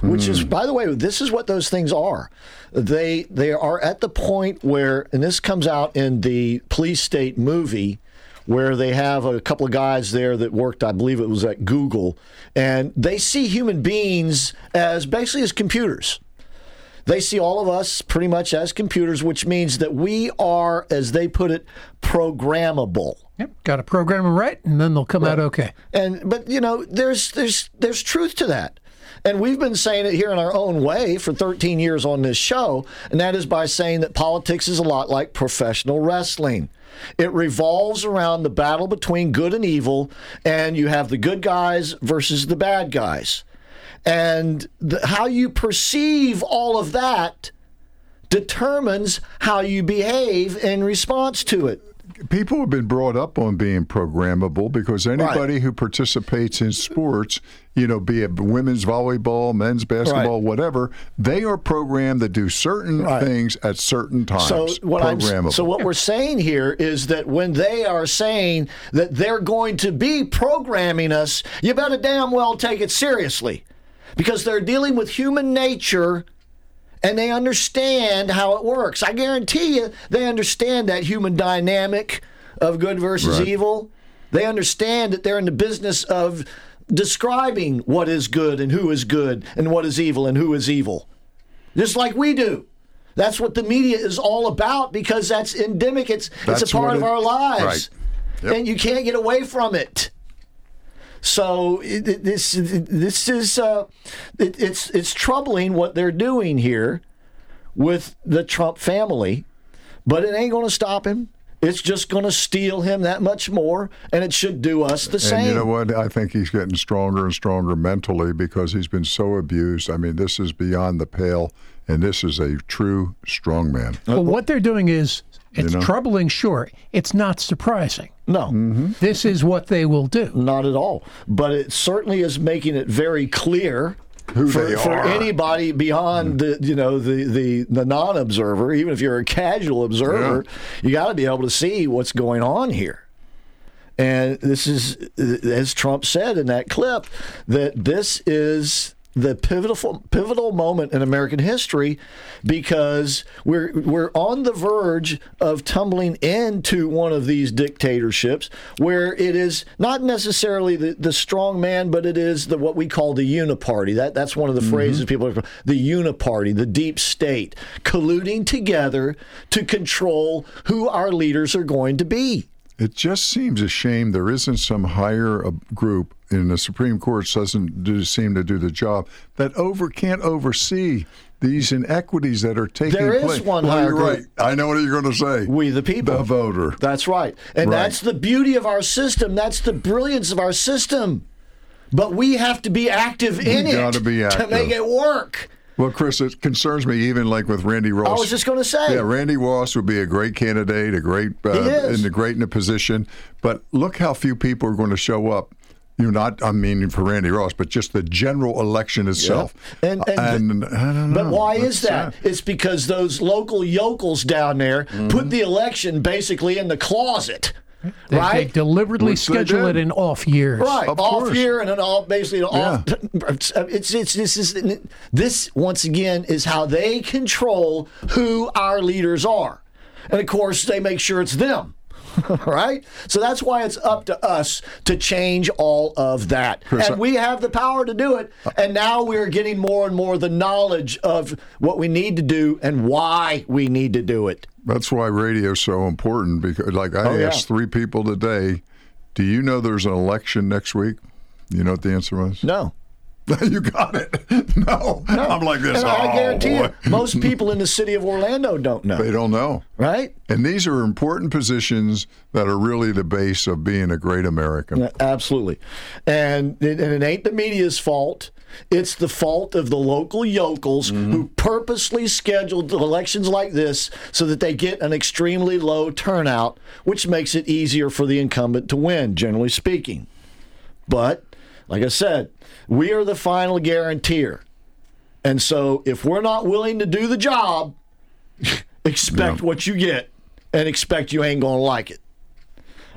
Which is, by the way, this is what those things are. They they are at the point where, and this comes out in the Police State movie, where they have a couple of guys there that worked, I believe it was at Google, and they see human beings as basically as computers. They see all of us pretty much as computers, which means that we are, as they put it, programmable. Yep, got to program them right, and then they'll come right. out okay. And but you know, there's there's there's truth to that. And we've been saying it here in our own way for thirteen years on this show, and that is by saying that politics is a lot like professional wrestling. It revolves around the battle between good and evil, and you have the good guys versus the bad guys. And the, how you perceive all of that determines how you behave in response to it. People have been brought up on being programmable because anybody right. who participates in sports, you know, be it women's volleyball, men's basketball, right. whatever, they are programmed to do certain right. things at certain times. So what, programmable. I'm, so what we're saying here is that when they are saying that they're going to be programming us, you better damn well take it seriously, because they're dealing with human nature. And they understand how it works. I guarantee you they understand that human dynamic of good versus right. evil. They understand that they're in the business of describing what is good and who is good and what is evil and who is evil. Just like we do. That's what the media is all about, because that's endemic. It's, that's it's a part of it, our lives. Right. Yep. And you can't get away from it. So this this is uh, it, it's it's troubling what they're doing here with the Trump family, but it ain't going to stop him. It's just going to steal him that much more, and it should do us the same. And you know what? I think he's getting stronger and stronger mentally because he's been so abused. I mean, this is beyond the pale, and this is a true strongman. Well, what they're doing is it's you know? troubling, sure. It's not surprising. No. Mm-hmm. This is what they will do. Not at all. But it certainly is making it very clear who for, they are. For anybody beyond mm-hmm. the you know the, the, the non-observer, even if you're a casual observer, yeah. you got to be able to see what's going on here. And this is, as Trump said in that clip, that this is the pivotal pivotal moment in American history, because we're we're on the verge of tumbling into one of these dictatorships where it is not necessarily the, the strong man, but it is the what we call the uniparty. That that's one of the mm-hmm. phrases people are, the uniparty, the deep state, colluding together to control who our leaders are going to be. It just seems a shame there isn't some higher group, and the Supreme Court doesn't do, seem to do the job, that over can't oversee these inequities that are taking place. There is place. one well, higher you're group. Right. I know what you're going to say. We the people. The voter. That's right. And right. that's the beauty of our system. That's the brilliance of our system. But we have to be active in you it gotta be active. to make it work. Well, Chris, it concerns me even like with Randy Ross. I was just going to say. Yeah, Randy Ross would be a great candidate, a great uh, and a great in a position. But look how few people are going to show up. You're not, I mean, for Randy Ross, but just the general election itself. Yeah. And, and, and the, I don't know. But why That's is that? Sad. It's because those local yokels down there mm-hmm. put the election basically in the closet. They, right? They deliberately Which schedule they it in off years. Right, of off course. year and an off, basically an yeah. off. It's, it's, this, is, this, once again, is how they control who our leaders are. And, of course, they make sure it's them. Right? So that's why it's up to us to change all of that. Chris, and we have the power to do it. And now we're getting more and more the knowledge of what we need to do and why we need to do it. That's why radio is so important. Because, like, I oh, asked yeah. three people today, do you know there's an election next week? You know what the answer was? No. You got it. No. no. I'm like this. And I oh, guarantee boy. you, most people in the city of Orlando don't know. They don't know. Right? And these are important positions that are really the base of being a great American. Absolutely. And it, and it ain't the media's fault. It's the fault of the local yokels mm-hmm. who purposely scheduled elections like this so that they get an extremely low turnout, which makes it easier for the incumbent to win, generally speaking. But, like I said, we are the final guarantor. And so if we're not willing to do the job, expect yeah. what you get, and expect you ain't going to like it.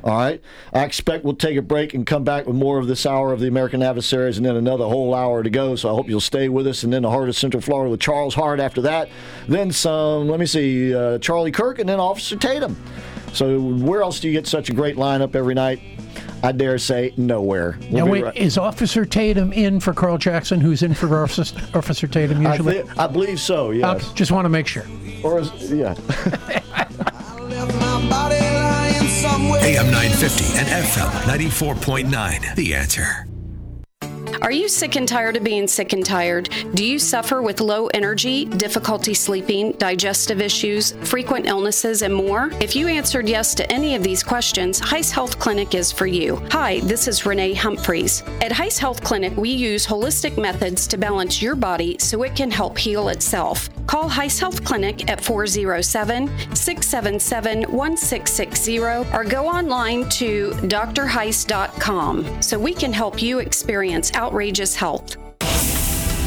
All right? I expect we'll take a break and come back with more of this hour of the American Adversaries, and then another whole hour to go. So I hope you'll stay with us. And then the heart of Central Florida with Charles Hart after that. Then some, let me see, uh, Charlie Kirk, and then Officer Tatum. So where else do you get such a great lineup every night? I dare say nowhere. We'll now, wait, right. is Officer Tatum in for Carl Jackson, who's in for Officer, Officer Tatum usually? I, th- I believe so, yes. I just want to make sure. Or is, yeah. A M nine fifty and F M ninety-four point nine, The Answer. Are you sick and tired of being sick and tired? Do you suffer with low energy, difficulty sleeping, digestive issues, frequent illnesses, and more? If you answered yes to any of these questions, Heiss Health Clinic is for you. Hi, this is Renee Humphreys. At Heiss Health Clinic, we use holistic methods to balance your body so it can help heal itself. Call Heiss Health Clinic at four oh seven, six seven seven, one six six zero or go online to d r heiss dot com so we can help you experience outrageous health.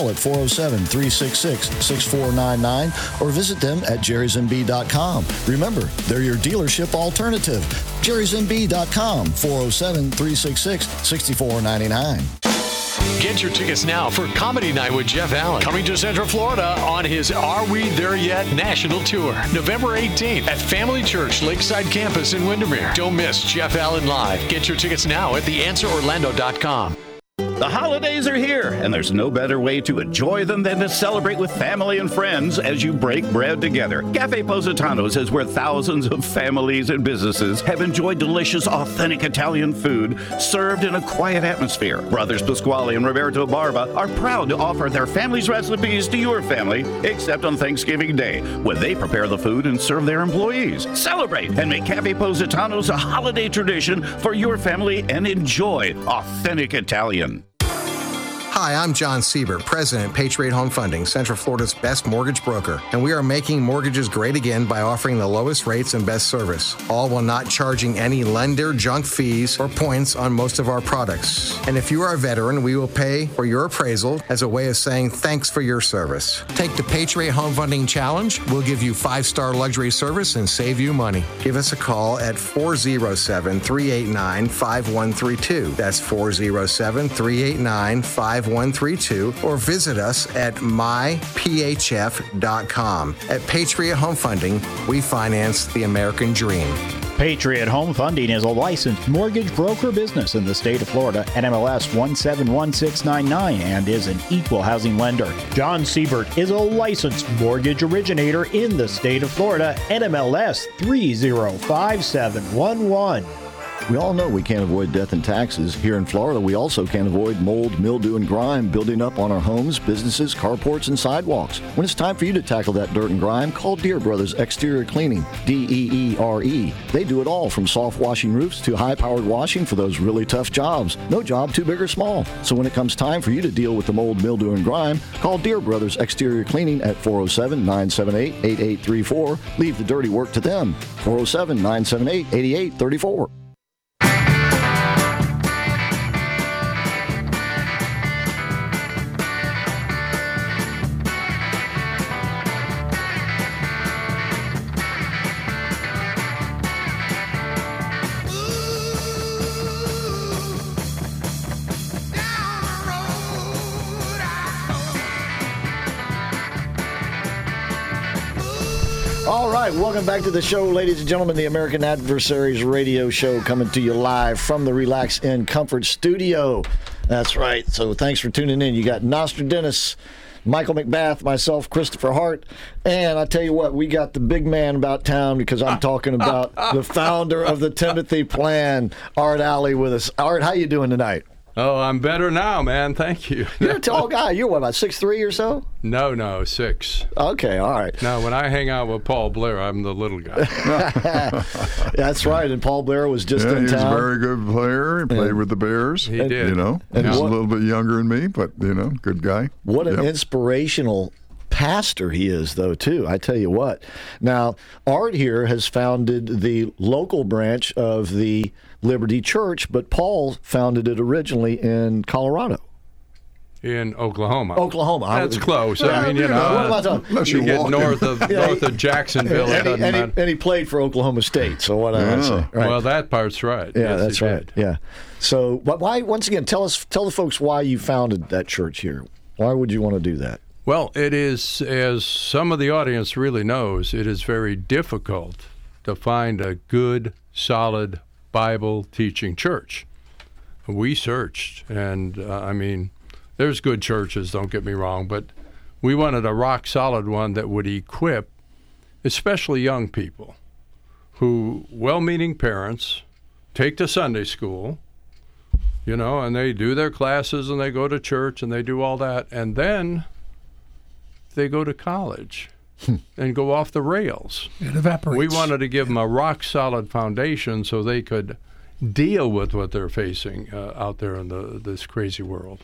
at four oh seven, three six six, six four nine nine or visit them at jerrys m b dot com. Remember, they're your dealership alternative. jerrys m b dot com, four oh seven, three six six, six four nine nine. Get your tickets now for Comedy Night with Jeff Allen, coming to Central Florida on his Are We There Yet National Tour, November eighteenth at Family Church Lakeside Campus in Windermere. Don't miss Jeff Allen live. Get your tickets now at the answer orlando dot com. The holidays are here, and there's no better way to enjoy them than to celebrate with family and friends as you break bread together. Cafe Positano's is where thousands of families and businesses have enjoyed delicious, authentic Italian food served in a quiet atmosphere. Brothers Pasquale and Roberto Barba are proud to offer their family's recipes to your family, except on Thanksgiving Day, when they prepare the food and serve their employees. Celebrate and make Cafe Positano's a holiday tradition for your family and enjoy authentic Italian. Hi, I'm John Siebert, President, Patriot Home Funding, Central Florida's best mortgage broker, and we are making mortgages great again by offering the lowest rates and best service, all while not charging any lender junk fees or points on most of our products. And if you are a veteran, we will pay for your appraisal as a way of saying thanks for your service. Take the Patriot Home Funding Challenge. We'll give you five-star luxury service and save you money. Give us a call at four oh seven, three eight nine, five one three two. That's four oh seven, three eight nine, five one three two. one three two or visit us at my p h f dot com. At Patriot Home Funding, we finance the American dream. Patriot Home Funding is a licensed mortgage broker business in the state of Florida, N M L S one seven one six nine nine, and is an equal housing lender. John Siebert is a licensed mortgage originator in the state of Florida, N M L S three oh five seven one one. We all know we can't avoid death and taxes. Here in Florida, we also can't avoid mold, mildew, and grime building up on our homes, businesses, carports, and sidewalks. When it's time for you to tackle that dirt and grime, call Deere Brothers Exterior Cleaning, D E E R E. They do it all, from soft washing roofs to high-powered washing for those really tough jobs. No job too big or small. So when it comes time for you to deal with the mold, mildew, and grime, call Deere Brothers Exterior Cleaning at four oh seven, nine seven eight, eight eight three four. Leave the dirty work to them, four oh seven, nine seven eight, eight eight three four. All right, welcome back to the show, ladies and gentlemen. The American Adversaries radio show coming to you live from the Relax in Comfort studio. That's right. So thanks for tuning in. You got Nostrogenius, Michael McBath, myself, Christopher Hart, and I tell you what, we got the big man about town, because I'm talking about the founder of the Timothy Plan, Art Alley, with us. Art, how you doing tonight? Oh, I'm better now, man. Thank you. You're a tall guy. You're what, about six three or so? No, no, six. Okay, all right. Now, when I hang out with Paul Blair, I'm the little guy. That's right, and Paul Blair was just yeah, in town. He was a very good player. He played and, with the Bears. He did. You know, and he's what, a little bit younger than me, but, you know, good guy. What yep. an inspirational pastor he is, though, too. I tell you what. Now, Art here has founded the local branch of the Liberty Church, but Paul founded it originally in Colorado. in Oklahoma. Oklahoma. That's I close. I mean, you know, unless you get north of north of Jacksonville. And, and, he, and he played for Oklahoma State, so what yeah. I say. Right. Well, that part's right. Yeah, yes, that's right. Did. Yeah. So, but why? Once again, tell us, tell the folks why you founded that church here. Why would you want to do that? Well, it is, as some of the audience really knows, it is very difficult to find a good, solid Bible teaching church. We searched, and uh, I mean, there's good churches, don't get me wrong, but we wanted a rock-solid one that would equip especially young people who, well-meaning parents, take to Sunday school, you know, and they do their classes and they go to church and they do all that, and then they go to college and go off the rails. It evaporates. We wanted to give them a rock-solid foundation so they could deal with what they're facing uh, out there in the, this crazy world.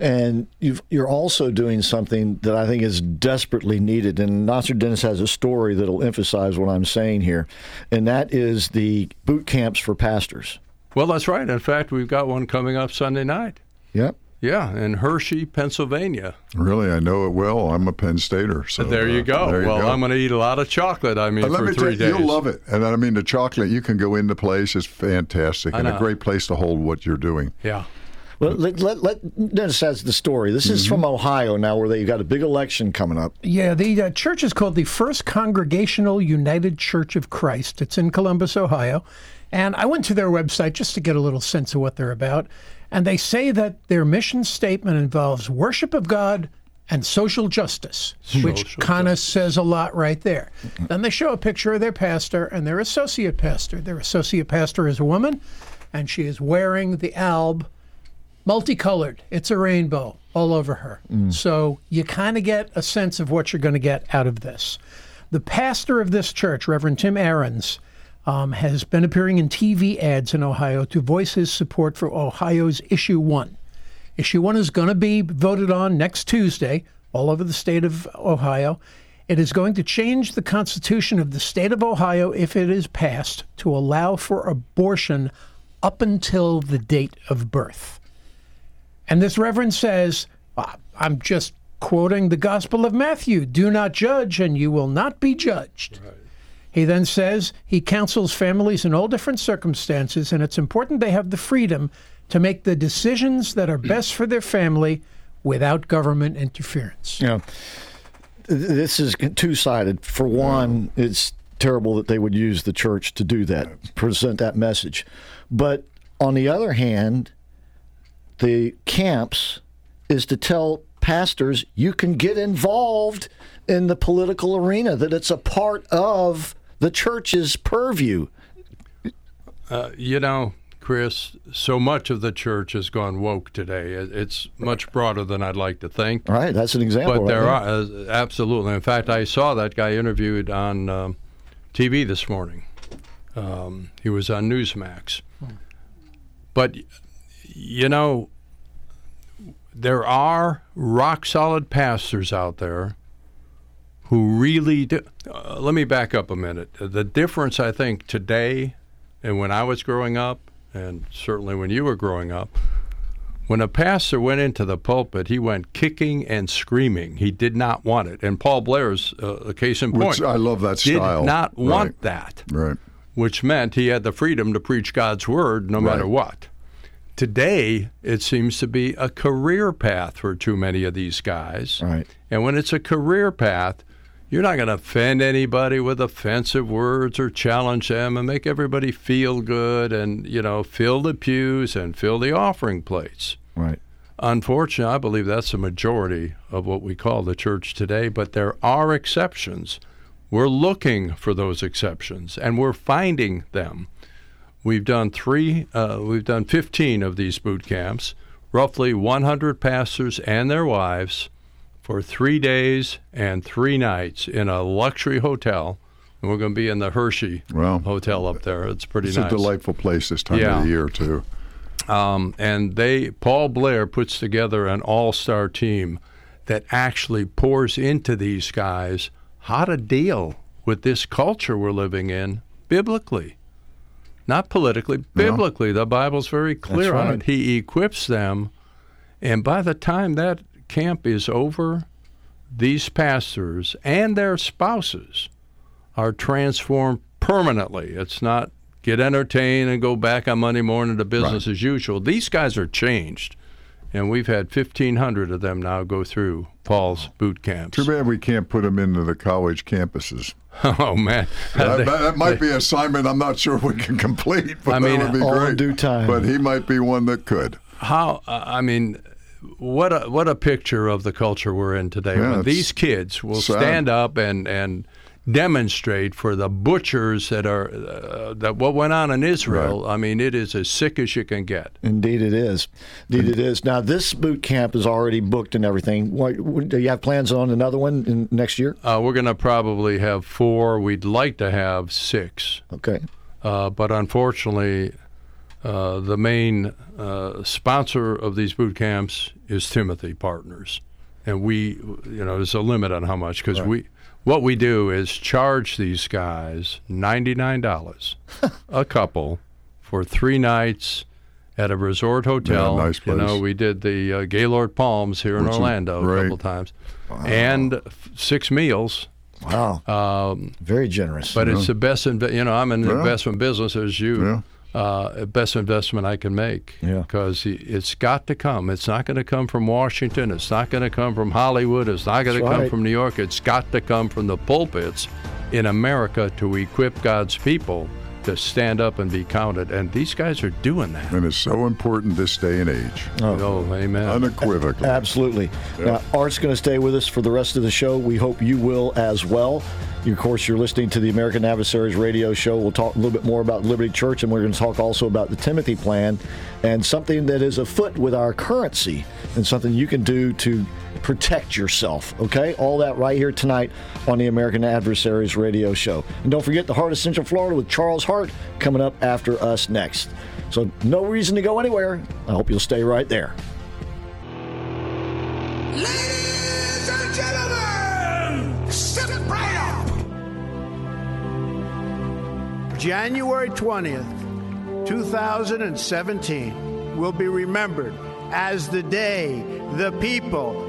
And you've, you're also doing something that I think is desperately needed, and Nostrogenius has a story that'll emphasize what I'm saying here, and that is the boot camps for pastors. Well, that's right. In fact, we've got one coming up Sunday night. Yep. Yeah, in Hershey, Pennsylvania. Really, I know it well. I'm a Penn Stater. So there you go. Uh, there you well, go. I'm going to eat a lot of chocolate, I mean, for me three you, days. You'll love it. And I mean, the chocolate, you can go into place. It's fantastic and a great place to hold what you're doing. Yeah. Well, let, let, let, Dennis has the story. This is mm-hmm. from Ohio now, where they've got a big election coming up. Yeah, the uh, church is called the First Congregational United Church of Christ. It's in Columbus, Ohio. And I went to their website just to get a little sense of what they're about. And they say that their mission statement involves worship of God and social justice, social which kind of says a lot right there. Mm-hmm. Then they show a picture of their pastor and their associate pastor. Their associate pastor is a woman, and she is wearing the alb, multicolored. It's a rainbow all over her. Mm. So you kind of get a sense of what you're going to get out of this. The pastor of this church, Reverend Tim Ahrens, Um, has been appearing in T V ads in Ohio to voice his support for Ohio's Issue one. Issue one is going to be voted on next Tuesday all over the state of Ohio. It is going to change the Constitution of the state of Ohio, if it is passed, to allow for abortion up until the date of birth. And this reverend says, I'm just quoting the Gospel of Matthew, do not judge and you will not be judged. Right. He then says he counsels families in all different circumstances, and it's important they have the freedom to make the decisions that are best for their family without government interference. Yeah, this is two-sided. For one, it's terrible that they would use the church to do that, present that message. But on the other hand, the camps is to tell pastors you can get involved in the political arena, that it's a part of the church's purview. Uh, you know, Chris, so much of the church has gone woke today. It's much broader than I'd like to think. All right, that's an example. But right there are, uh, absolutely. In fact, I saw that guy interviewed on um, T V this morning. Um, he was on Newsmax. But, you know, there are rock-solid pastors out there who really do. Uh, let me back up a minute. The difference, I think, today and when I was growing up, and certainly when you were growing up, when a pastor went into the pulpit, he went kicking and screaming. He did not want it. And Paul Blair's uh, a case in point. Which I love that style. Did not want right. that. Right. Which meant he had the freedom to preach God's word no right. matter what. Today, it seems to be a career path for too many of these guys. Right. And when it's a career path, you're not going to offend anybody with offensive words or challenge them and make everybody feel good and, you know, fill the pews and fill the offering plates. Right. Unfortunately, I believe that's the majority of what we call the church today, but there are exceptions. We're looking for those exceptions, and we're finding them. We've done three, uh, we've done fifteen of these boot camps, roughly one hundred pastors and their wives, for three days and three nights in a luxury hotel. And we're going to be in the Hershey well, Hotel up there. It's pretty it's nice. It's a delightful place this time yeah. of the year, too. Um, and they, Paul Blair puts together an all-star team that actually pours into these guys how to deal with this culture we're living in biblically. Not politically, biblically. No. The Bible's very clear right. on it. He equips them. And by the time that camp is over, these pastors and their spouses are transformed permanently. It's not get entertained and go back on Monday morning to business right. as usual. These guys are changed. And we've had fifteen hundred of them now go through Paul's boot camps. Too bad we can't put them into the college campuses. Oh, man. That, they, that might they, be an assignment I'm not sure we can complete, but I mean, that would be all great. In due time. But he might be one that could. How, I mean, what a, what a picture of the culture we're in today. Yeah, when these kids will sad. stand up and, and demonstrate for the butchers that are uh, that what went on in Israel. Right. I mean, it is as sick as you can get. Indeed it is. Indeed it is. Now, this boot camp is already booked and everything. What, do you have plans on another one in next year? Uh, we're going to probably have four. We'd like to have six. Okay. Uh, but unfortunately, uh, the main uh, sponsor of these boot camps is Timothy Partners. And we, you know, there's a limit on how much because right. we... What we do is charge these guys ninety-nine dollars a couple for three nights at a resort hotel. Yeah, nice place. You know, we did the uh, Gaylord Palms here in Which Orlando a couple times. Wow. And f- six meals. Wow. Um, Very generous. But yeah. it's the best, inv- you know, I'm in the yeah. investment business as you. Yeah. Uh, best investment I can make because yeah. it's got to come. It's not going to come from Washington. It's not going to come from Hollywood. It's not going to come right. from New York. It's got to come from the pulpits in America to equip God's people to stand up and be counted. And these guys are doing that. And it's so important this day and age. Oh, oh amen. Unequivocally. Absolutely. Yeah. Now, Art's going to stay with us for the rest of the show. We hope you will as well. Of course, you're listening to the American Adversaries radio show. We'll talk a little bit more about Liberty Church, and we're going to talk also about the Timothy Plan and something that is afoot with our currency and something you can do to protect yourself, okay? All that right here tonight on the American Adversaries radio show. And don't forget the Heart of Central Florida with Charles Hart coming up after us next. So no reason to go anywhere. I hope you'll stay right there. Ladies and gentlemen, sit right up. January twentieth, two thousand seventeen will be remembered as the day the people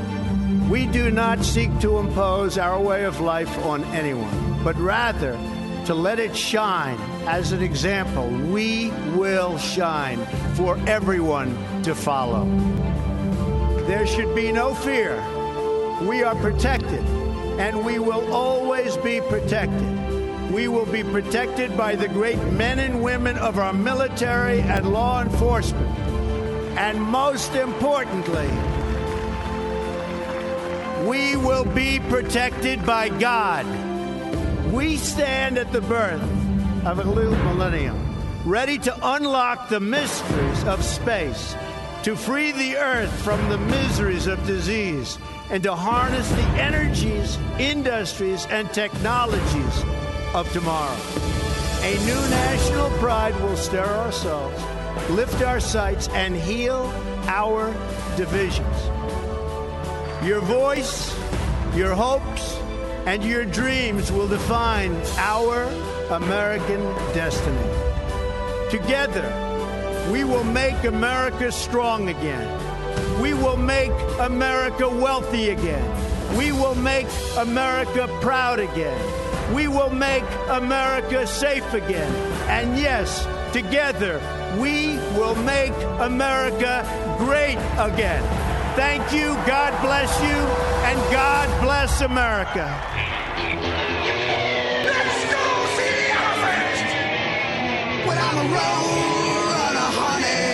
We do not seek to impose our way of life on anyone, but rather to let it shine as an example. We will shine for everyone to follow. There should be no fear. We are protected, and we will always be protected. We will be protected by the great men and women of our military and law enforcement. And most importantly, we will be protected by God. We stand at the birth of a new millennium, ready to unlock the mysteries of space, to free the earth from the miseries of disease, and to harness the energies, industries, and technologies of tomorrow. A new national pride will stir ourselves, lift our sights, and heal our divisions. Your voice, your hopes, and your dreams will define our American destiny. Together, we will make America strong again. We will make America wealthy again. We will make America proud again. We will make America safe again. And yes, together, we will make America great again. Thank you, God bless you, and God bless America. Let's go see the harvest without a roll and a honey.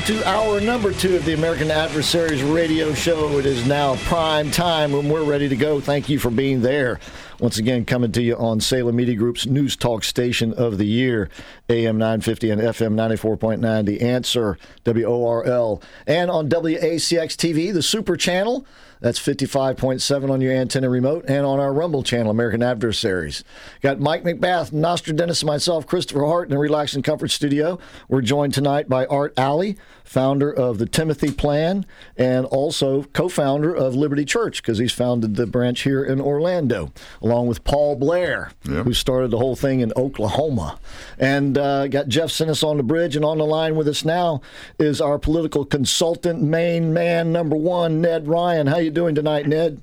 Welcome to hour number two of the American Adversaries radio show. It is now prime time when we're ready to go. Thank you for being there. Once again, coming to you on Salem Media Group's News Talk Station of the Year, A M nine fifty and F M ninety-four point nine, The Answer, W O R L. And on W A C X T V, the Super Channel, that's fifty-five point seven on your antenna remote, and on our Rumble channel, American Adversaries. Got Mike McBath, Nostrogenius, and myself, Christopher Hart, in the Relax and Comfort Studio. We're joined tonight by Art Alley, founder of the Timothy Plan, and also co-founder of Liberty Church, because he's founded the branch here in Orlando, along with Paul Blair, yep. who started the whole thing in Oklahoma. And uh, got Jeff Sinus on the bridge, and on the line with us now is our political consultant, main man number one, Ned Ryan. How you doing tonight, Ned?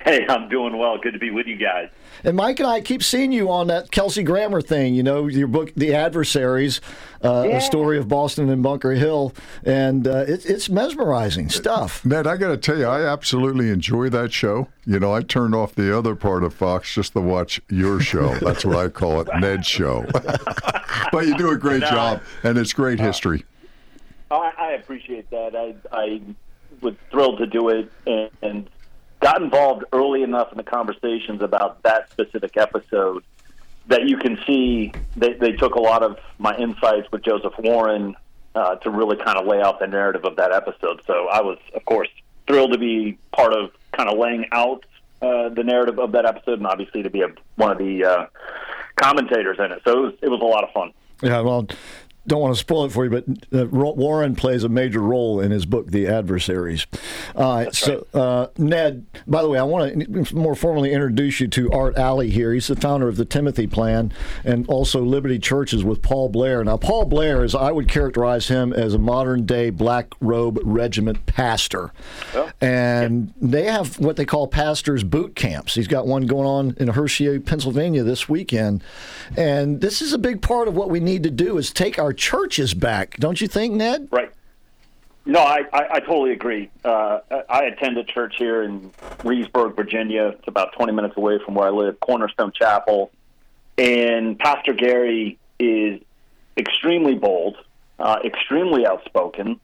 Hey, I'm doing well. Good to be with you guys. And Mike and I keep seeing you on that Kelsey Grammer thing, you know, your book, The Adversaries, uh, yeah. A Story of Boston and Bunker Hill, and uh, it, it's mesmerizing stuff. Ned, I got to tell you, I absolutely enjoy that show. You know, I turned off the other part of Fox just to watch your show. That's what I call it, Ned's show. But you do a great no. job, and it's great uh, history. I, I appreciate that. I, I was thrilled to do it, and... and got involved early enough in the conversations about that specific episode that you can see they, they took a lot of my insights with Joseph Warren uh, to really kind of lay out the narrative of that episode. So I was, of course, thrilled to be part of kind of laying out uh, the narrative of that episode, and obviously to be a, one of the uh, commentators in it. So it was, it was a lot of fun. Yeah, well, don't want to spoil it for you, but uh, Warren plays a major role in his book, The Adversaries. Uh, That's so, right. uh, Ned, by the way, I want to more formally introduce you to Art Alley here. He's the founder of the Timothy Plan and also Liberty Churches with Paul Blair. Now, Paul Blair is, I would characterize him as a modern-day Black Robe Regiment pastor. Oh. And yeah. they have what they call pastors' boot camps. He's got one going on in Hershey, Pennsylvania this weekend. And this is a big part of what we need to do is take our churches back, don't you think, Ned? Right. No, I, I, I totally agree. Uh, I, I attend a church here in Reedsburg, Virginia. It's about twenty minutes away from where I live, Cornerstone Chapel. And Pastor Gary is extremely bold, uh, extremely outspoken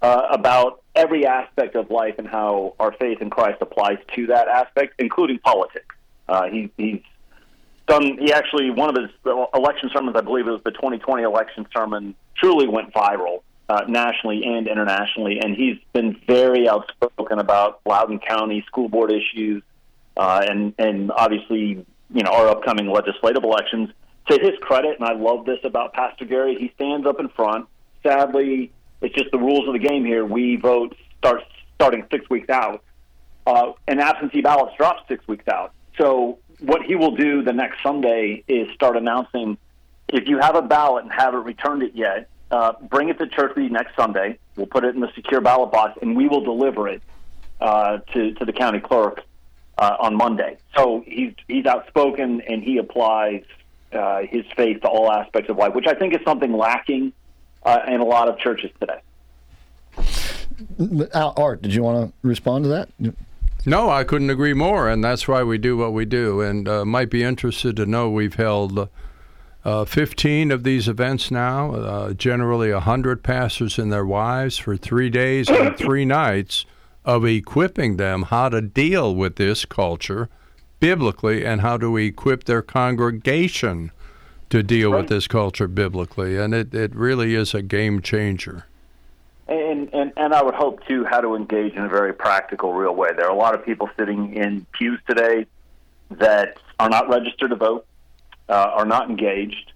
uh, about every aspect of life and how our faith in Christ applies to that aspect, including politics. Uh, he, he's Done, he actually, one of his election sermons, I believe it was the twenty twenty election sermon, truly went viral uh, nationally and internationally. And he's been very outspoken about Loudoun County school board issues uh, and, and obviously, you know, our upcoming legislative elections. To his credit, and I love this about Pastor Gary, he stands up in front. Sadly, it's just the rules of the game here. We vote start, starting six weeks out, uh, and absentee ballots drop six weeks out. So what he will do the next Sunday is start announcing, if you have a ballot and haven't returned it yet, uh, bring it to church with you next Sunday. We'll put it in the secure ballot box, and we will deliver it uh, to, to the county clerk uh, on Monday. So he's he's outspoken, and he applies uh, his faith to all aspects of life, which I think is something lacking uh, in a lot of churches today. Art, did you want to respond to that? No, I couldn't agree more, and that's why we do what we do. And uh, might be interested to know we've held uh, fifteen of these events now, uh, generally one hundred pastors and their wives for three days and three nights of equipping them how to deal with this culture biblically and how to equip their congregation to deal right. with this culture biblically. And it, it really is a game changer. And, and and I would hope, too, how to engage in a very practical, real way. There are a lot of people sitting in pews today that are not registered to vote, uh, are not engaged,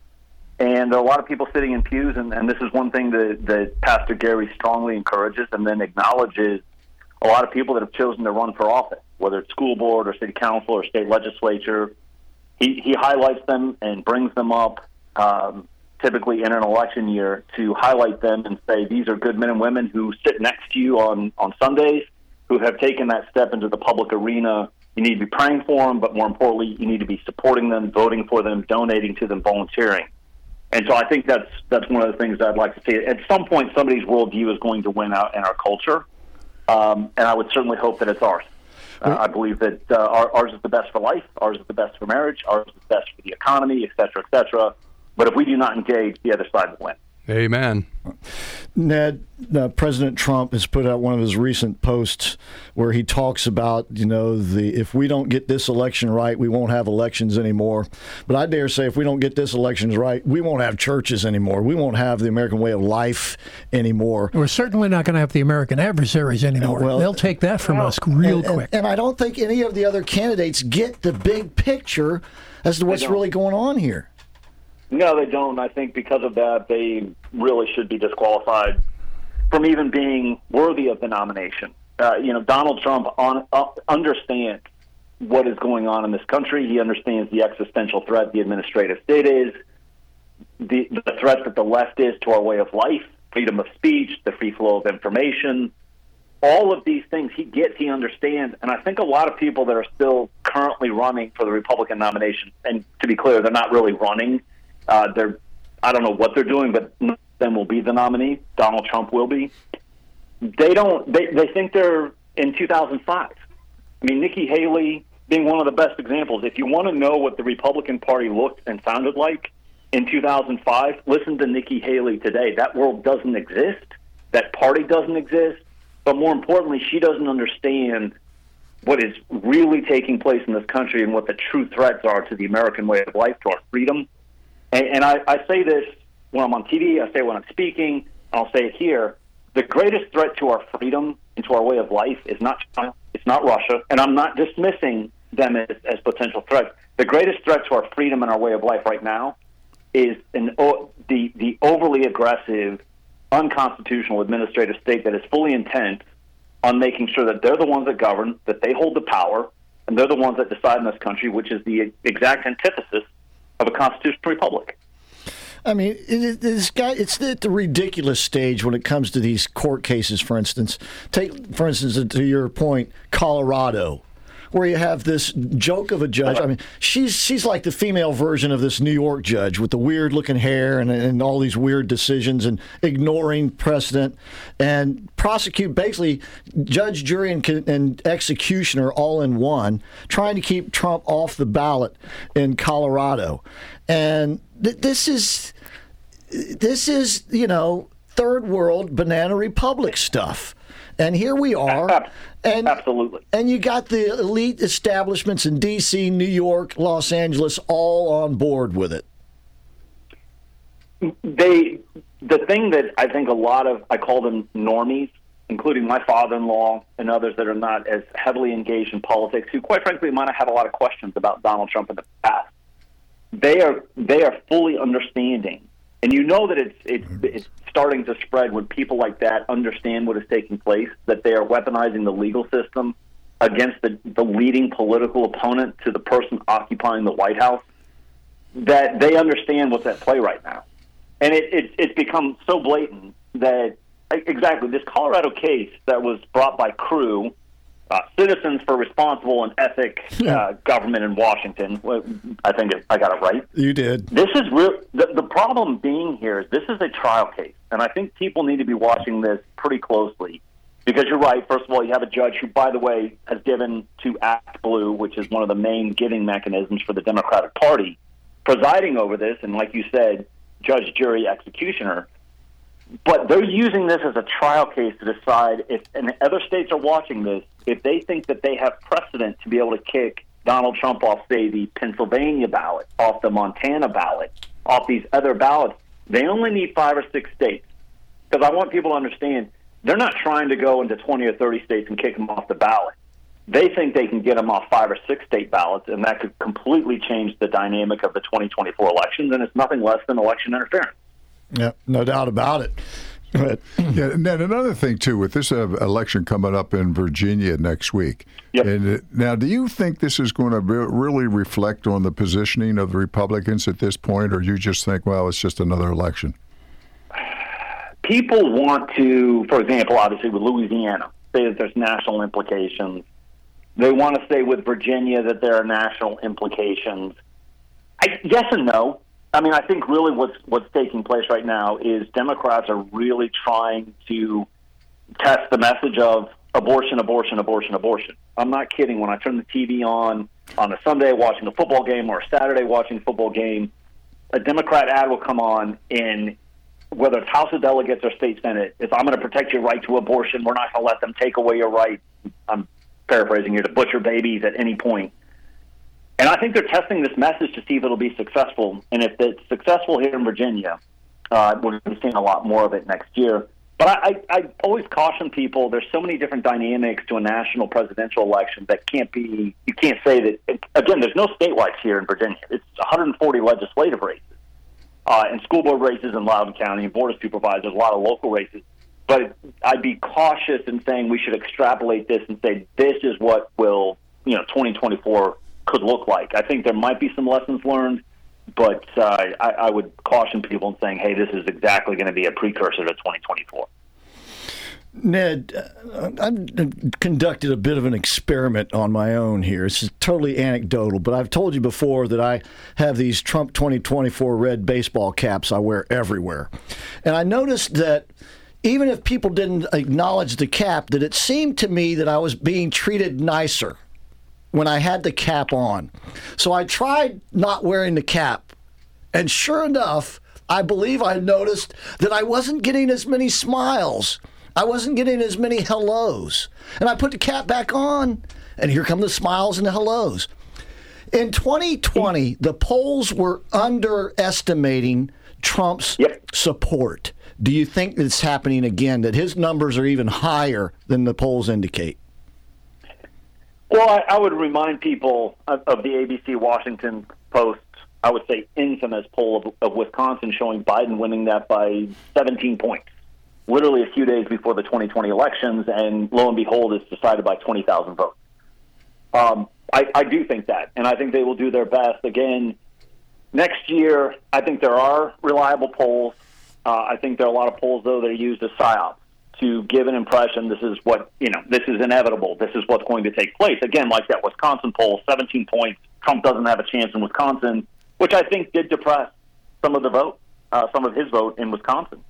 and there are a lot of people sitting in pews, and, and this is one thing that, that Pastor Gary strongly encourages and then acknowledges a lot of people that have chosen to run for office, whether it's school board or city council or state legislature. He, he highlights them and brings them up, um typically in an election year, to highlight them and say, these are good men and women who sit next to you on, on Sundays, who have taken that step into the public arena. You need to be praying for them, but more importantly, you need to be supporting them, voting for them, donating to them, volunteering. And so I think that's that's one of the things I'd like to see. At some point, somebody's worldview is going to win out in our culture, um, and I would certainly hope that it's ours. Uh, I believe that uh, our, ours is the best for life, ours is the best for marriage, ours is the best for the economy, et cetera, et cetera. But if we do not engage, the other side will win. Amen. Ned, uh, President Trump has put out one of his recent posts where he talks about, you know, the if we don't get this election right, we won't have elections anymore. But I dare say if we don't get this election right, we won't have churches anymore. We won't have the American way of life anymore. We're certainly not going to have the American adversaries anymore. Well, they'll take that from well, us real and, quick. And I don't think any of the other candidates get the big picture as to what's really going on here. No, they don't. I think because of that, they really should be disqualified from even being worthy of the nomination. Uh, you know, Donald Trump on, uh, understands what is going on in this country. He understands the existential threat the administrative state is, the, the threat that the left is to our way of life, freedom of speech, the free flow of information. All of these things he gets, he understands. And I think a lot of people that are still currently running for the Republican nomination, and to be clear, they're not really running. Uh, they're, I don't know what they're doing, but none of them will be the nominee. Donald Trump will be. They don't. They, they think they're in two thousand five. I mean, Nikki Haley being one of the best examples. If you want to know what the Republican Party looked and sounded like in two thousand five, listen to Nikki Haley today. That world doesn't exist. That party doesn't exist. But more importantly, she doesn't understand what is really taking place in this country and what the true threats are to the American way of life, to our freedom. And, and I, I say this when I'm on T V, I say it when I'm speaking, I'll say it here. The greatest threat to our freedom and to our way of life is not China, it's not Russia, and I'm not dismissing them as, as potential threats. The greatest threat to our freedom and our way of life right now is an, o, the, the overly aggressive, unconstitutional administrative state that is fully intent on making sure that they're the ones that govern, that they hold the power, and they're the ones that decide in this country, which is the exact antithesis of a constitutional republic. I mean, it, it's, got, it's at the ridiculous stage when it comes to these court cases, for instance. Take, for instance, to your point, Colorado, where you have this joke of a judge. I mean, she's she's like the female version of this New York judge with the weird-looking hair and, and all these weird decisions and ignoring precedent. And prosecute, basically, judge, jury, and, and executioner all in one, trying to keep Trump off the ballot in Colorado. And th- this is this is, you know, third world banana republic stuff. And here we are. And, Absolutely. And you got the elite establishments in D C, New York, Los Angeles, all on board with it. They, the thing that I think a lot of, I call them normies, including my father-in-law and others that are not as heavily engaged in politics, who quite frankly might have had a lot of questions about Donald Trump in the past. They are they are fully understanding. And you know that it's, it's it's starting to spread when people like that understand what is taking place, that they are weaponizing the legal system against the, the leading political opponent to the person occupying the White House, that they understand what's at play right now. And it, it, it's become so blatant that, exactly, this Colorado case that was brought by C R U, uh, Citizens for Responsible and Ethic yeah. uh, Government in Washington. Well, I think it, I got it right. You did. This is real. The, the problem being here is this is a trial case, and I think people need to be watching this pretty closely because you're right. First of all, you have a judge who, by the way, has given to Act Blue, which is one of the main giving mechanisms for the Democratic Party, presiding over this, and like you said, judge, jury, executioner. But they're using this as a trial case to decide if, and other states are watching this, if they think that they have precedent to be able to kick Donald Trump off, say, the Pennsylvania ballot, off the Montana ballot, off these other ballots. They only need five or six states. Because I want people to understand, they're not trying to go into twenty or thirty states and kick them off the ballot. They think they can get them off five or six state ballots, and that could completely change the dynamic of the twenty twenty-four elections, and it's nothing less than election interference. Yeah, no doubt about it. But yeah, and then another thing too, with this uh, election coming up in Virginia next week. Yep. And uh, now, do you think this is going to be- really reflect on the positioning of the Republicans at this point, or you just think, well, it's just another election? People want to, for example, obviously with Louisiana, say that there's national implications. They want to say with Virginia that there are national implications. I, yes and no. I mean, I think really what's what's taking place right now is Democrats are really trying to test the message of abortion, abortion, abortion, abortion. I'm not kidding. When I turn the T V on on a Sunday watching a football game or a Saturday watching a football game, a Democrat ad will come on and whether it's House of Delegates or State Senate, is I'm going to protect your right to abortion. We're not going to let them take away your right. I'm paraphrasing here, to butcher babies at any point. And I think they're testing this message to see if it'll be successful. And if it's successful here in Virginia, uh, we're going to be seeing a lot more of it next year. But I, I, I always caution people, there's so many different dynamics to a national presidential election that can't be, you can't say that, it, again, there's no state rights here in Virginia. It's one hundred forty legislative races, uh, and school board races in Loudoun County, and board of supervisors, a lot of local races. But I'd be cautious in saying we should extrapolate this and say this is what will, you know, twenty twenty-four could look like. I think there might be some lessons learned, but uh, I, I would caution people in saying, hey, this is exactly going to be a precursor to twenty twenty-four. Ned, I've conducted a bit of an experiment on my own here. It's totally anecdotal, but I've told you before that I have these Trump twenty twenty-four red baseball caps I wear everywhere. And I noticed that even if people didn't acknowledge the cap, that it seemed to me that I was being treated nicer when I had the cap on. So I tried not wearing the cap, and sure enough, I believe I noticed that I wasn't getting as many smiles. I wasn't getting as many hellos. And I put the cap back on, and here come the smiles and the hellos. In twenty twenty, the polls were underestimating Trump's yep. support. Do you think it's happening again, that his numbers are even higher than the polls indicate? Well, I, I would remind people of, of the A B C Washington Post, I would say infamous poll of, of Wisconsin showing Biden winning that by seventeen points, literally a few days before the twenty twenty elections, and lo and behold, it's decided by twenty thousand votes. Um, I, I do think that, and I think they will do their best. Again, next year, I think there are reliable polls. Uh, I think there are a lot of polls, though, that are used as psyops to give an impression this is what, you know, this is inevitable, this is what's going to take place. Again, like that Wisconsin poll, seventeen points, Trump doesn't have a chance in Wisconsin, which I think did depress some of the vote, uh, some of his vote in Wisconsin.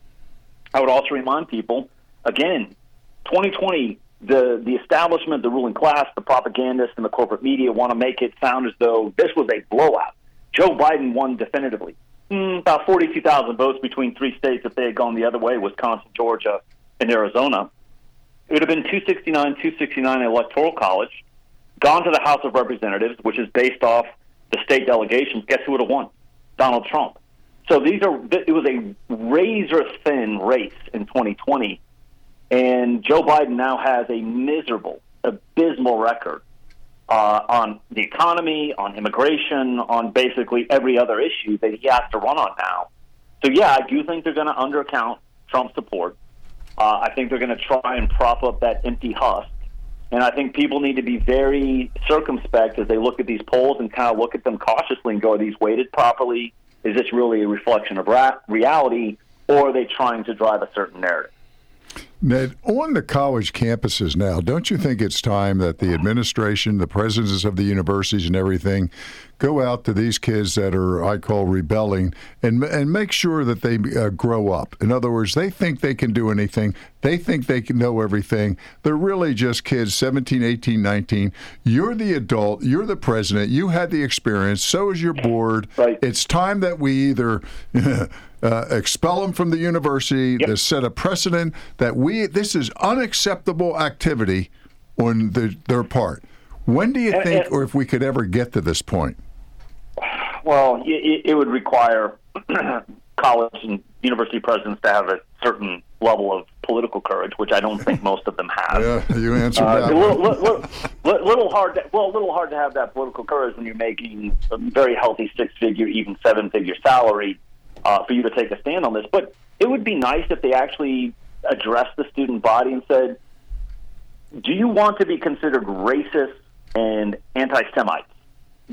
I would also remind people, again, twenty twenty, the, the establishment, the ruling class, the propagandists, and the corporate media want to make it sound as though this was a blowout. Joe Biden won definitively. Mm, about forty-two thousand votes between three states if they had gone the other way, Wisconsin, Georgia, in Arizona. It would have been two sixty-nine, two sixty-nine Electoral College, gone to the House of Representatives, which is based off the state delegations. Guess who would have won? Donald Trump. So these are. It was a razor-thin race in twenty twenty, and Joe Biden now has a miserable, abysmal record uh, on the economy, on immigration, on basically every other issue that he has to run on now. So, yeah, I do think they're going to undercount Trump's support. Uh, I think they're going to try and prop up that empty husk. And I think people need to be very circumspect as they look at these polls and kind of look at them cautiously and go, are these weighted properly? Is this really a reflection of ra- reality, or are they trying to drive a certain narrative? Ned, on the college campuses now, don't you think it's time that the administration, the presidents of the universities and everything, go out to these kids that are, I call, rebelling, and and make sure that they uh, grow up? In other words, they think they can do anything. They think they can know everything. They're really just kids, seventeen, eighteen, nineteen. You're the adult. You're the president. You had the experience. So is your board. Right. It's time that we either uh, expel them from the university, yep. to set a precedent that we this is unacceptable activity on the, their part. When do you and, think, and, or if we could ever get to this point? Well, it, it would require college and university presidents to have a certain level of political courage, which I don't think most of them have. Yeah, you answered uh, that. A little, little, little, little hard to, well, a little hard to have that political courage when you're making a very healthy six-figure, even seven-figure salary uh, for you to take a stand on this. But it would be nice if they actually addressed the student body and said, do you want to be considered racist and anti-Semites?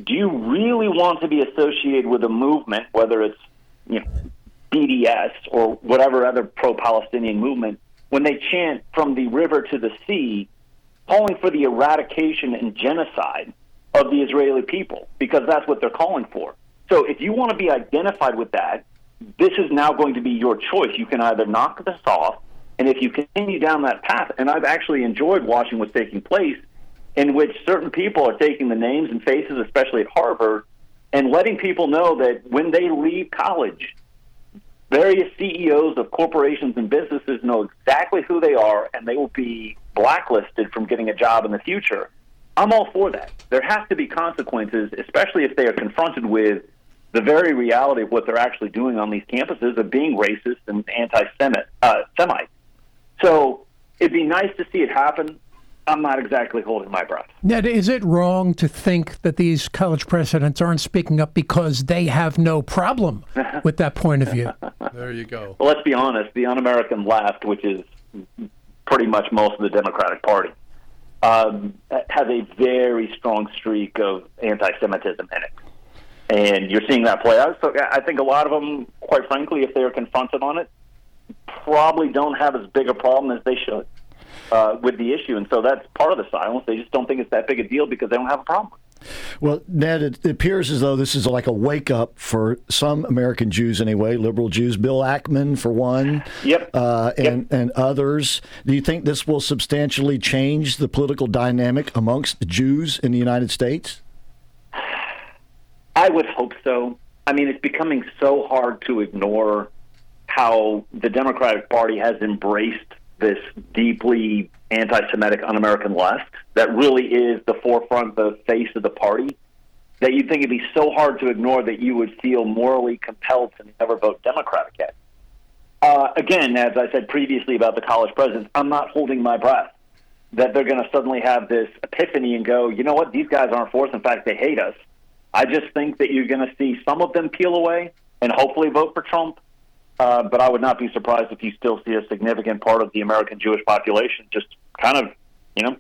Do you really want to be associated with a movement, whether it's, you know, B D S or whatever other pro-Palestinian movement, when they chant from the river to the sea, calling for the eradication and genocide of the Israeli people, because that's what they're calling for? So if you want to be identified with that, this is now going to be your choice. You can either knock this off, and if you continue down that path, and I've actually enjoyed watching what's taking place, in which certain people are taking the names and faces, especially at Harvard, and letting people know that when they leave college, Various C E Os of corporations and businesses know exactly who they are, and they will be blacklisted from getting a job in the future. I'm all for that. There has to be consequences, especially if they are confronted with the very reality of what they're actually doing on these campuses of being racist and anti-Semite. Uh, Semite. So it'd be nice to see it happen. I'm not exactly holding my breath. Ned, is it wrong to think that these college presidents aren't speaking up because they have no problem with that point of view? There you go. Well, let's be honest. The un-American left, which is pretty much most of the Democratic Party, um, has a very strong streak of anti-Semitism in it. And you're seeing that play out. So I think a lot of them, quite frankly, if they are confronted on it, probably don't have as big a problem as they should uh, with the issue. And so that's part of the silence. They just don't think it's that big a deal because they don't have a problem. Well, Ned, it appears as though this is like a wake-up for some American Jews anyway, liberal Jews, Bill Ackman for one, yep. uh, and, yep. and others. Do you think this will substantially change the political dynamic amongst Jews in the United States? I would hope so. I mean, it's becoming so hard to ignore how the Democratic Party has embraced this deeply anti-Semitic, un-American left that really is the forefront, the face of the party, that you'd think it'd be so hard to ignore that you would feel morally compelled to never vote Democrat again. Uh, again, as I said previously about the college presidents, I'm not holding my breath that they're going to suddenly have this epiphany and go, you know what, these guys aren't for us. In fact, they hate us. I just think that you're going to see some of them peel away and hopefully vote for Trump. Uh, but I would not be surprised if you still see a significant part of the American Jewish population just kind of, you know,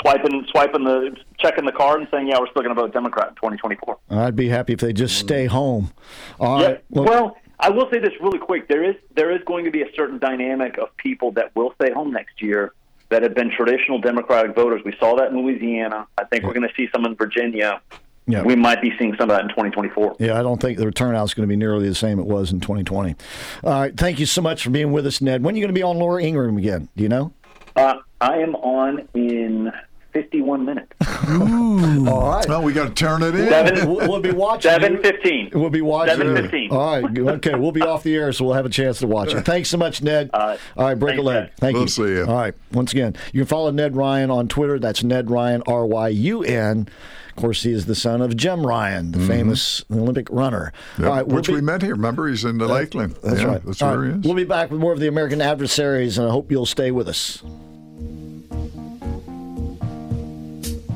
swiping, swiping the, checking the card and saying, yeah, we're still going to vote Democrat in twenty twenty-four. I'd be happy if they just stay home. All yeah. right. Look. Well, I will say this really quick. There is there is going to be a certain dynamic of people that will stay home next year that have been traditional Democratic voters. We saw that in Louisiana. I think yeah. we're going to see some in Virginia. Yeah. We might be seeing some of that in twenty twenty-four. Yeah, I don't think the turnout's going to be nearly the same it was in twenty twenty. All right, thank you so much for being with us, Ned. When are you going to be on Laura Ingraham again? Do you know? Uh, I am on in fifty-one minutes. Ooh. All right. Well, we got to turn it in. Seven, we'll be watching. seven fifteen. We'll be watching. seven fifteen. All right, okay, we'll be off the air, so we'll have a chance to watch it. Thanks so much, Ned. Uh, All right, break thanks, a leg. Thank we'll you. We'll see you. All right, once again, you can follow Ned Ryan on Twitter. That's Ned Ryan, R Y U N. Of course, he is the son of Jim Ryan, the mm-hmm. famous Olympic runner. Yep. Right, we'll Which be... we met here. Remember, he's in the Lakeland. That's yeah, right. That's where right. he is. We'll be back with more of the American Adversaries, and I hope you'll stay with us.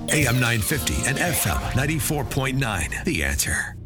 A M nine fifty and F M ninety-four point nine, The Answer.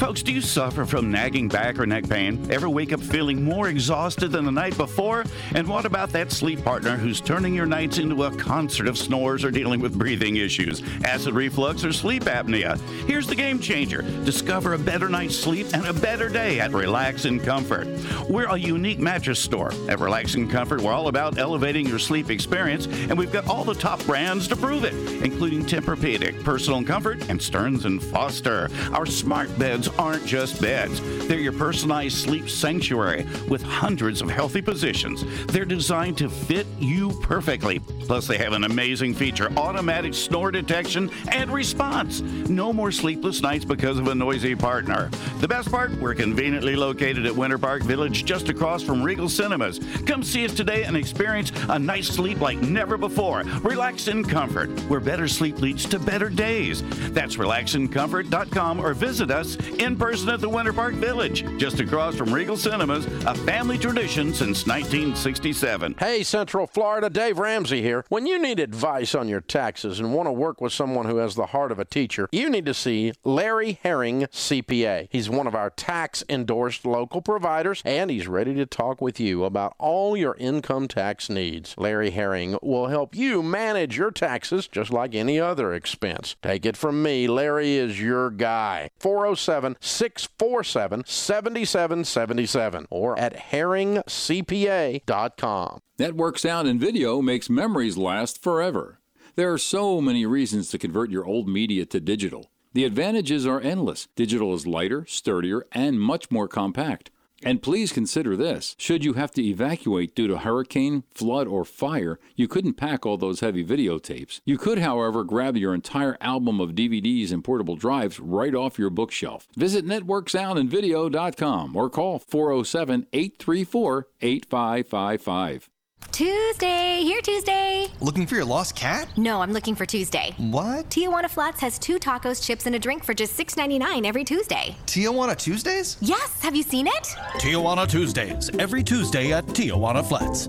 Folks, do you suffer from nagging back or neck pain? Ever wake up feeling more exhausted than the night before? And what about that sleep partner who's turning your nights into a concert of snores or dealing with breathing issues, acid reflux, or sleep apnea? Here's the game changer. Discover a better night's sleep and a better day at Relax and Comfort. We're a unique mattress store. At Relax and Comfort, we're all about elevating your sleep experience, and we've got all the top brands to prove it, including Tempur-Pedic, Personal Comfort, and Stearns and Foster. Our smart bed aren't just beds. They're your personalized sleep sanctuary with hundreds of healthy positions. They're designed to fit you perfectly. Plus, they have an amazing feature, automatic snore detection and response. No more sleepless nights because of a noisy partner. The best part, we're conveniently located at Winter Park Village, just across from Regal Cinemas. Come see us today and experience a night's sleep like never before. Relax in Comfort, where better sleep leads to better days. That's relax in comfort dot com, or visit us in person at the Winter Park Village, just across from Regal Cinemas, a family tradition since nineteen sixty-seven. Hey, Central Florida, Dave Ramsey here. When you need advice on your taxes and want to work with someone who has the heart of a teacher, you need to see Larry Herring, C P A. He's one of our tax-endorsed local providers, and he's ready to talk with you about all your income tax needs. Larry Herring will help you manage your taxes just like any other expense. Take it from me, Larry is your guy. four oh seven, six four seven, seven seven seven seven or at herring c p a dot com. Network sound and video makes memories last forever. There are so many reasons to convert your old media to digital. The advantages are endless. Digital is lighter, sturdier, and much more compact. And please consider this. Should you have to evacuate due to hurricane, flood, or fire, you couldn't pack all those heavy videotapes. You could, however, grab your entire album of D V Ds and portable drives right off your bookshelf. Visit network sound and video dot com or call four oh seven, eight three four, eight five five five. Tuesday, here Tuesday. Looking for your lost cat? No, I'm looking for Tuesday. What? Tijuana Flats has two tacos, chips, and a drink for just six ninety-nine every Tuesday. Tijuana Tuesdays? Yes, have you seen it? Tijuana Tuesdays, every Tuesday at Tijuana Flats.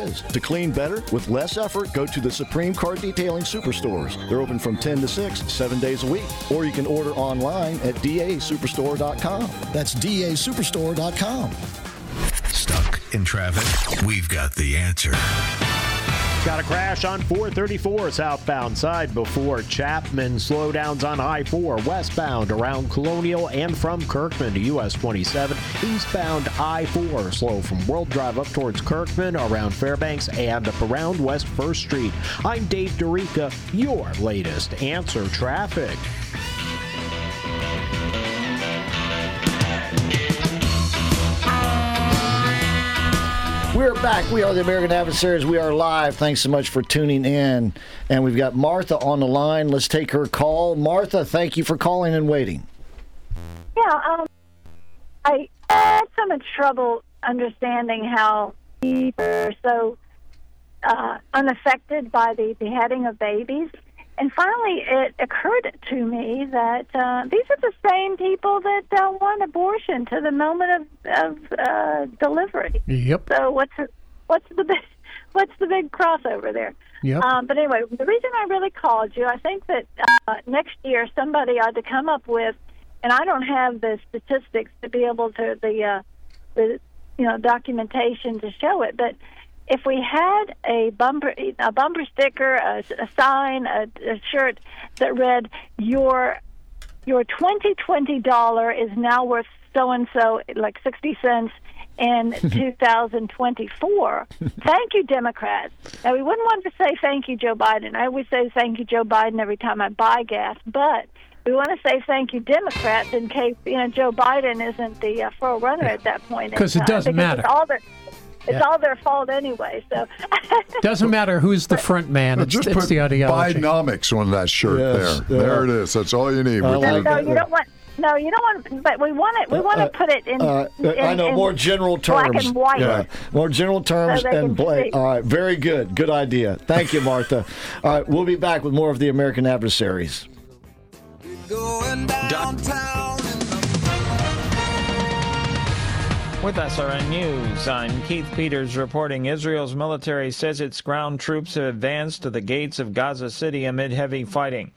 To clean better with less effort, go to the Supreme Car Detailing Superstores. They're open from ten to six, seven days a week. Or you can order online at d a superstore dot com. That's d a superstore dot com. Stuck in traffic? We've got the answer. Got a crash on four thirty-four southbound side before Chapman. Slowdowns on I four westbound around Colonial and from Kirkman to U S twenty-seven. Eastbound I four slow from World Drive up towards Kirkman around Fairbanks and up around West First Street. I'm Dave DeRica, your latest Answer Traffic. We're back. We are the American Adversaries. We are live. Thanks so much for tuning in. And we've got Martha on the line. Let's take her call. Martha, thank you for calling and waiting. Yeah, um, I had so much trouble understanding how people are so uh, unaffected by the beheading of babies. And finally, it occurred to me that uh, these are the same people that uh, want abortion to the moment of, of uh, delivery. Yep. So what's what's the big, what's the big crossover there? Yep. Um, but anyway, the reason I really called you, I think that uh, next year somebody ought to come up with, and I don't have the statistics to be able to the, uh, the you know documentation to show it, but. If we had a bumper, a bumper sticker, a, a sign, a, a shirt that read, your your twenty twenty dollar is now worth so-and-so, like sixty cents, in two thousand twenty-four, thank you, Democrats. Now, we wouldn't want to say thank you, Joe Biden. I always say thank you, Joe Biden, every time I buy gas, but we want to say thank you, Democrats, in case you know Joe Biden isn't the uh, front-runner at that point. Because it doesn't matter. All the, It's yeah. all their fault anyway. So doesn't matter who's the front man. It's, just it's put the ideology. Bidenomics on that shirt. Yes, there, yeah. there it is. That's all you need. No, no, no, you don't want. No, you don't want. But we want it. We want uh, to put it in. Uh, in I know in more general terms. Black and white. Yeah. More general terms so and black. All right. Very good. Good idea. Thank you, Martha. All right. We'll be back with more of the American Adversaries. Going downtown. With S R N News, I'm Keith Peters reporting Israel's military says its ground troops have advanced to the gates of Gaza City amid heavy fighting.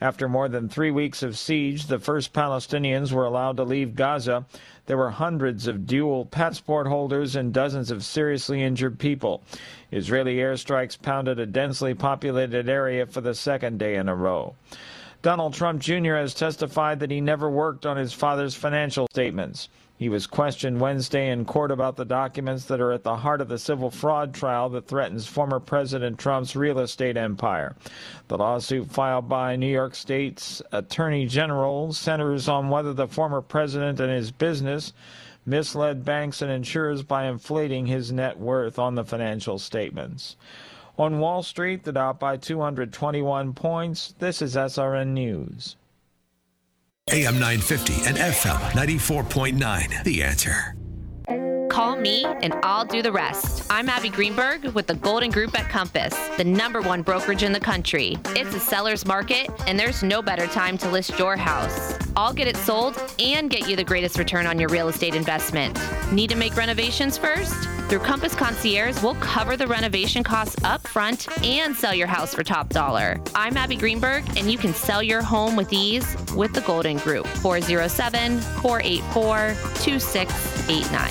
After more than three weeks of siege, the first Palestinians were allowed to leave Gaza. There were hundreds of dual passport holders and dozens of seriously injured people. Israeli airstrikes pounded a densely populated area for the second day in a row. Donald Trump Junior has testified that he never worked on his father's financial statements. He was questioned Wednesday in court about the documents that are at the heart of the civil fraud trial that threatens former President Trump's real estate empire. The lawsuit filed by New York State's Attorney General centers on whether the former president and his business misled banks and insurers by inflating his net worth on the financial statements. On Wall Street, the Dow by two hundred twenty-one points. This is S R N News. A M nine fifty and F M ninety-four point nine, The Answer. Call me and I'll do the rest. I'm Abby Greenberg with the Golden Group at Compass, the number one brokerage in the country. It's a seller's market and there's no better time to list your house. I'll get it sold and get you the greatest return on your real estate investment. Need to make renovations first? Through Compass Concierge, we'll cover the renovation costs up front and sell your house for top dollar. I'm Abby Greenberg, and you can sell your home with ease with the Golden Group, four oh seven, four eight four, two six eight nine.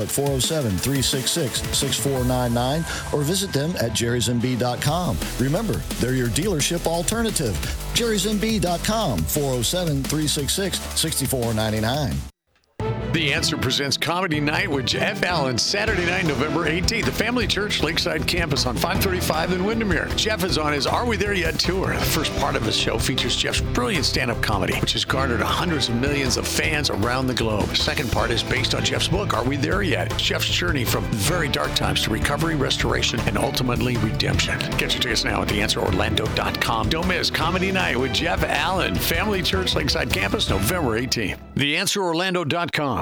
four oh seven, three six six, six four nine nine or visit them at jerrys m b dot com. Remember, they're your dealership alternative. jerrys m b dot com, four oh seven, three six six, six four nine nine. The Answer presents Comedy Night with Jeff Allen, Saturday night, November eighteenth, the Family Church Lakeside Campus on five thirty-five in Windermere. Jeff is on his Are We There Yet tour. The first part of his show features Jeff's brilliant stand-up comedy, which has garnered hundreds of millions of fans around the globe. The second part is based on Jeff's book, Are We There Yet? Jeff's journey from very dark times to recovery, restoration, and ultimately redemption. Get your tickets now at the answer orlando dot com. Don't miss Comedy Night with Jeff Allen, Family Church Lakeside Campus, November eighteenth. the answer orlando dot com.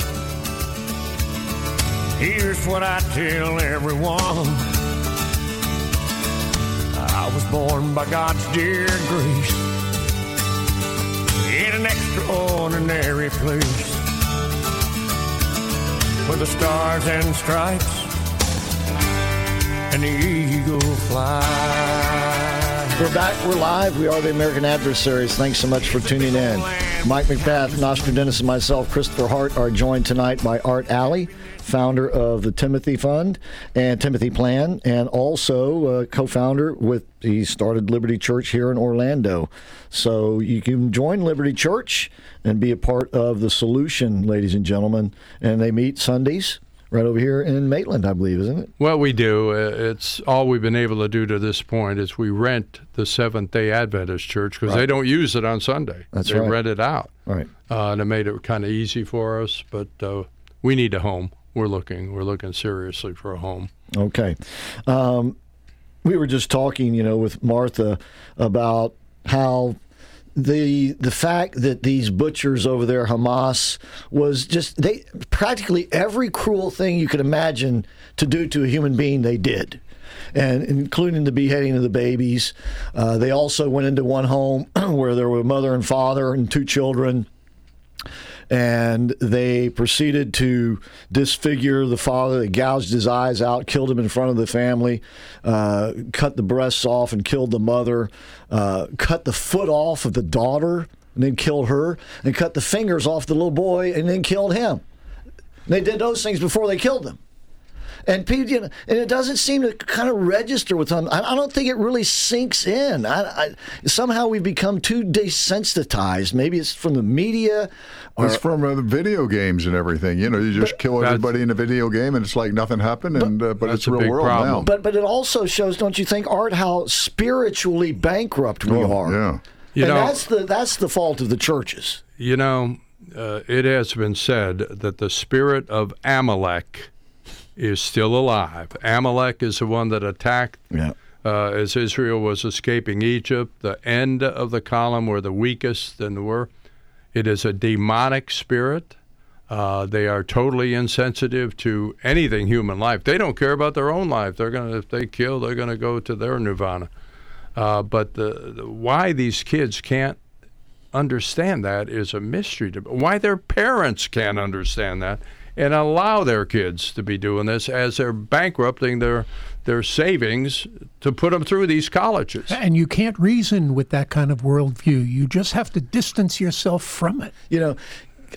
here's what I tell everyone. I was born by God's dear grace in an extraordinary place where the stars and stripes and the eagle fly. We're back. We're live. We are the American Adversaries. Thanks so much for tuning in. Mike McBath, Nostrogenius, and myself, Christopher Hart, are joined tonight by Art Alley, founder of the Timothy Fund and Timothy Plan, and also uh, co-founder with, he started Liberty Church here in Orlando. So you can join Liberty Church and be a part of the solution, ladies and gentlemen. And they meet Sundays right over here in Maitland, I believe, isn't it? Well, we do. It's all we've been able to do to this point is we rent the Seventh-day Adventist Church because right. They don't use it on Sunday. That's they right. Rent it out. Right. Uh, and it made it kind of easy for us, but uh, we need a home. We're looking. We're looking seriously for a home. Okay. Um, we were just talking, you know, with Martha about how the the fact that these butchers over there, Hamas, was just, they practically every cruel thing you could imagine to do to a human being, they did. And including the beheading of the babies. Uh, they also went into one home where there were mother and father and two children. And they proceeded to disfigure the father. They gouged his eyes out, killed him in front of the family, uh, cut the breasts off and killed the mother, uh, cut the foot off of the daughter and then killed her, and cut the fingers off the little boy and then killed him. They did those things before they killed him. And people, and it doesn't seem to kind of register with them. I don't think it really sinks in. I, I, somehow we've become too desensitized. Maybe it's from the media. Or, it's from uh, the video games and everything. You know, you just kill everybody in a video game, and it's like nothing happened. But, and uh, but it's real world problem. Now. But but it also shows, don't you think, Art, how spiritually bankrupt we oh, are. Yeah, you and know, that's the that's the fault of the churches. You know, uh, it has been said that the spirit of Amalek is still alive. Amalek is the one that attacked yeah. uh, as Israel was escaping Egypt. The end of the column were the weakest and were. It is a demonic spirit. Uh, they are totally insensitive to anything human life. They don't care about their own life. They're gonna, if they kill, they're gonna go to their nirvana. Uh, but the, the, why these kids can't understand that is a mystery to me. Why their parents can't understand that and allow their kids to be doing this as they're bankrupting their their savings to put them through these colleges. And you can't reason with that kind of worldview. You just have to distance yourself from it. You know,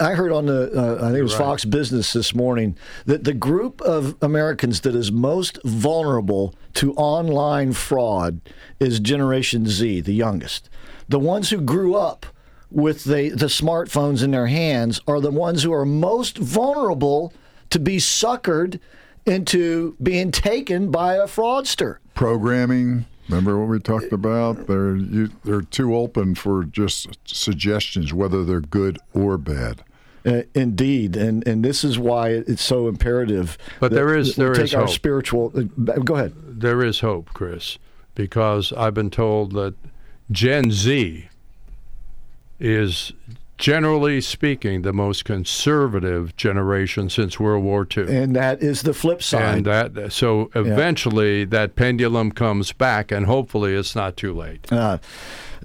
I heard on the, uh, I think it was right. Fox Business this morning, that the group of Americans that is most vulnerable to online fraud is Generation Z, the youngest. The ones who grew up with the, the smartphones in their hands are the ones who are most vulnerable to be suckered into being taken by a fraudster. Programming. Remember what we talked about? They're you, they're too open for just suggestions, whether they're good or bad. Uh, indeed, and and this is why it's so imperative. But that there is there we take is our hope. Spiritual. Uh, go ahead. There is hope, Chris, because I've been told that Gen Z is, generally speaking, the most conservative generation since World War Two. And that is the flip side. And that, so eventually yeah. that pendulum comes back, and hopefully it's not too late. Uh,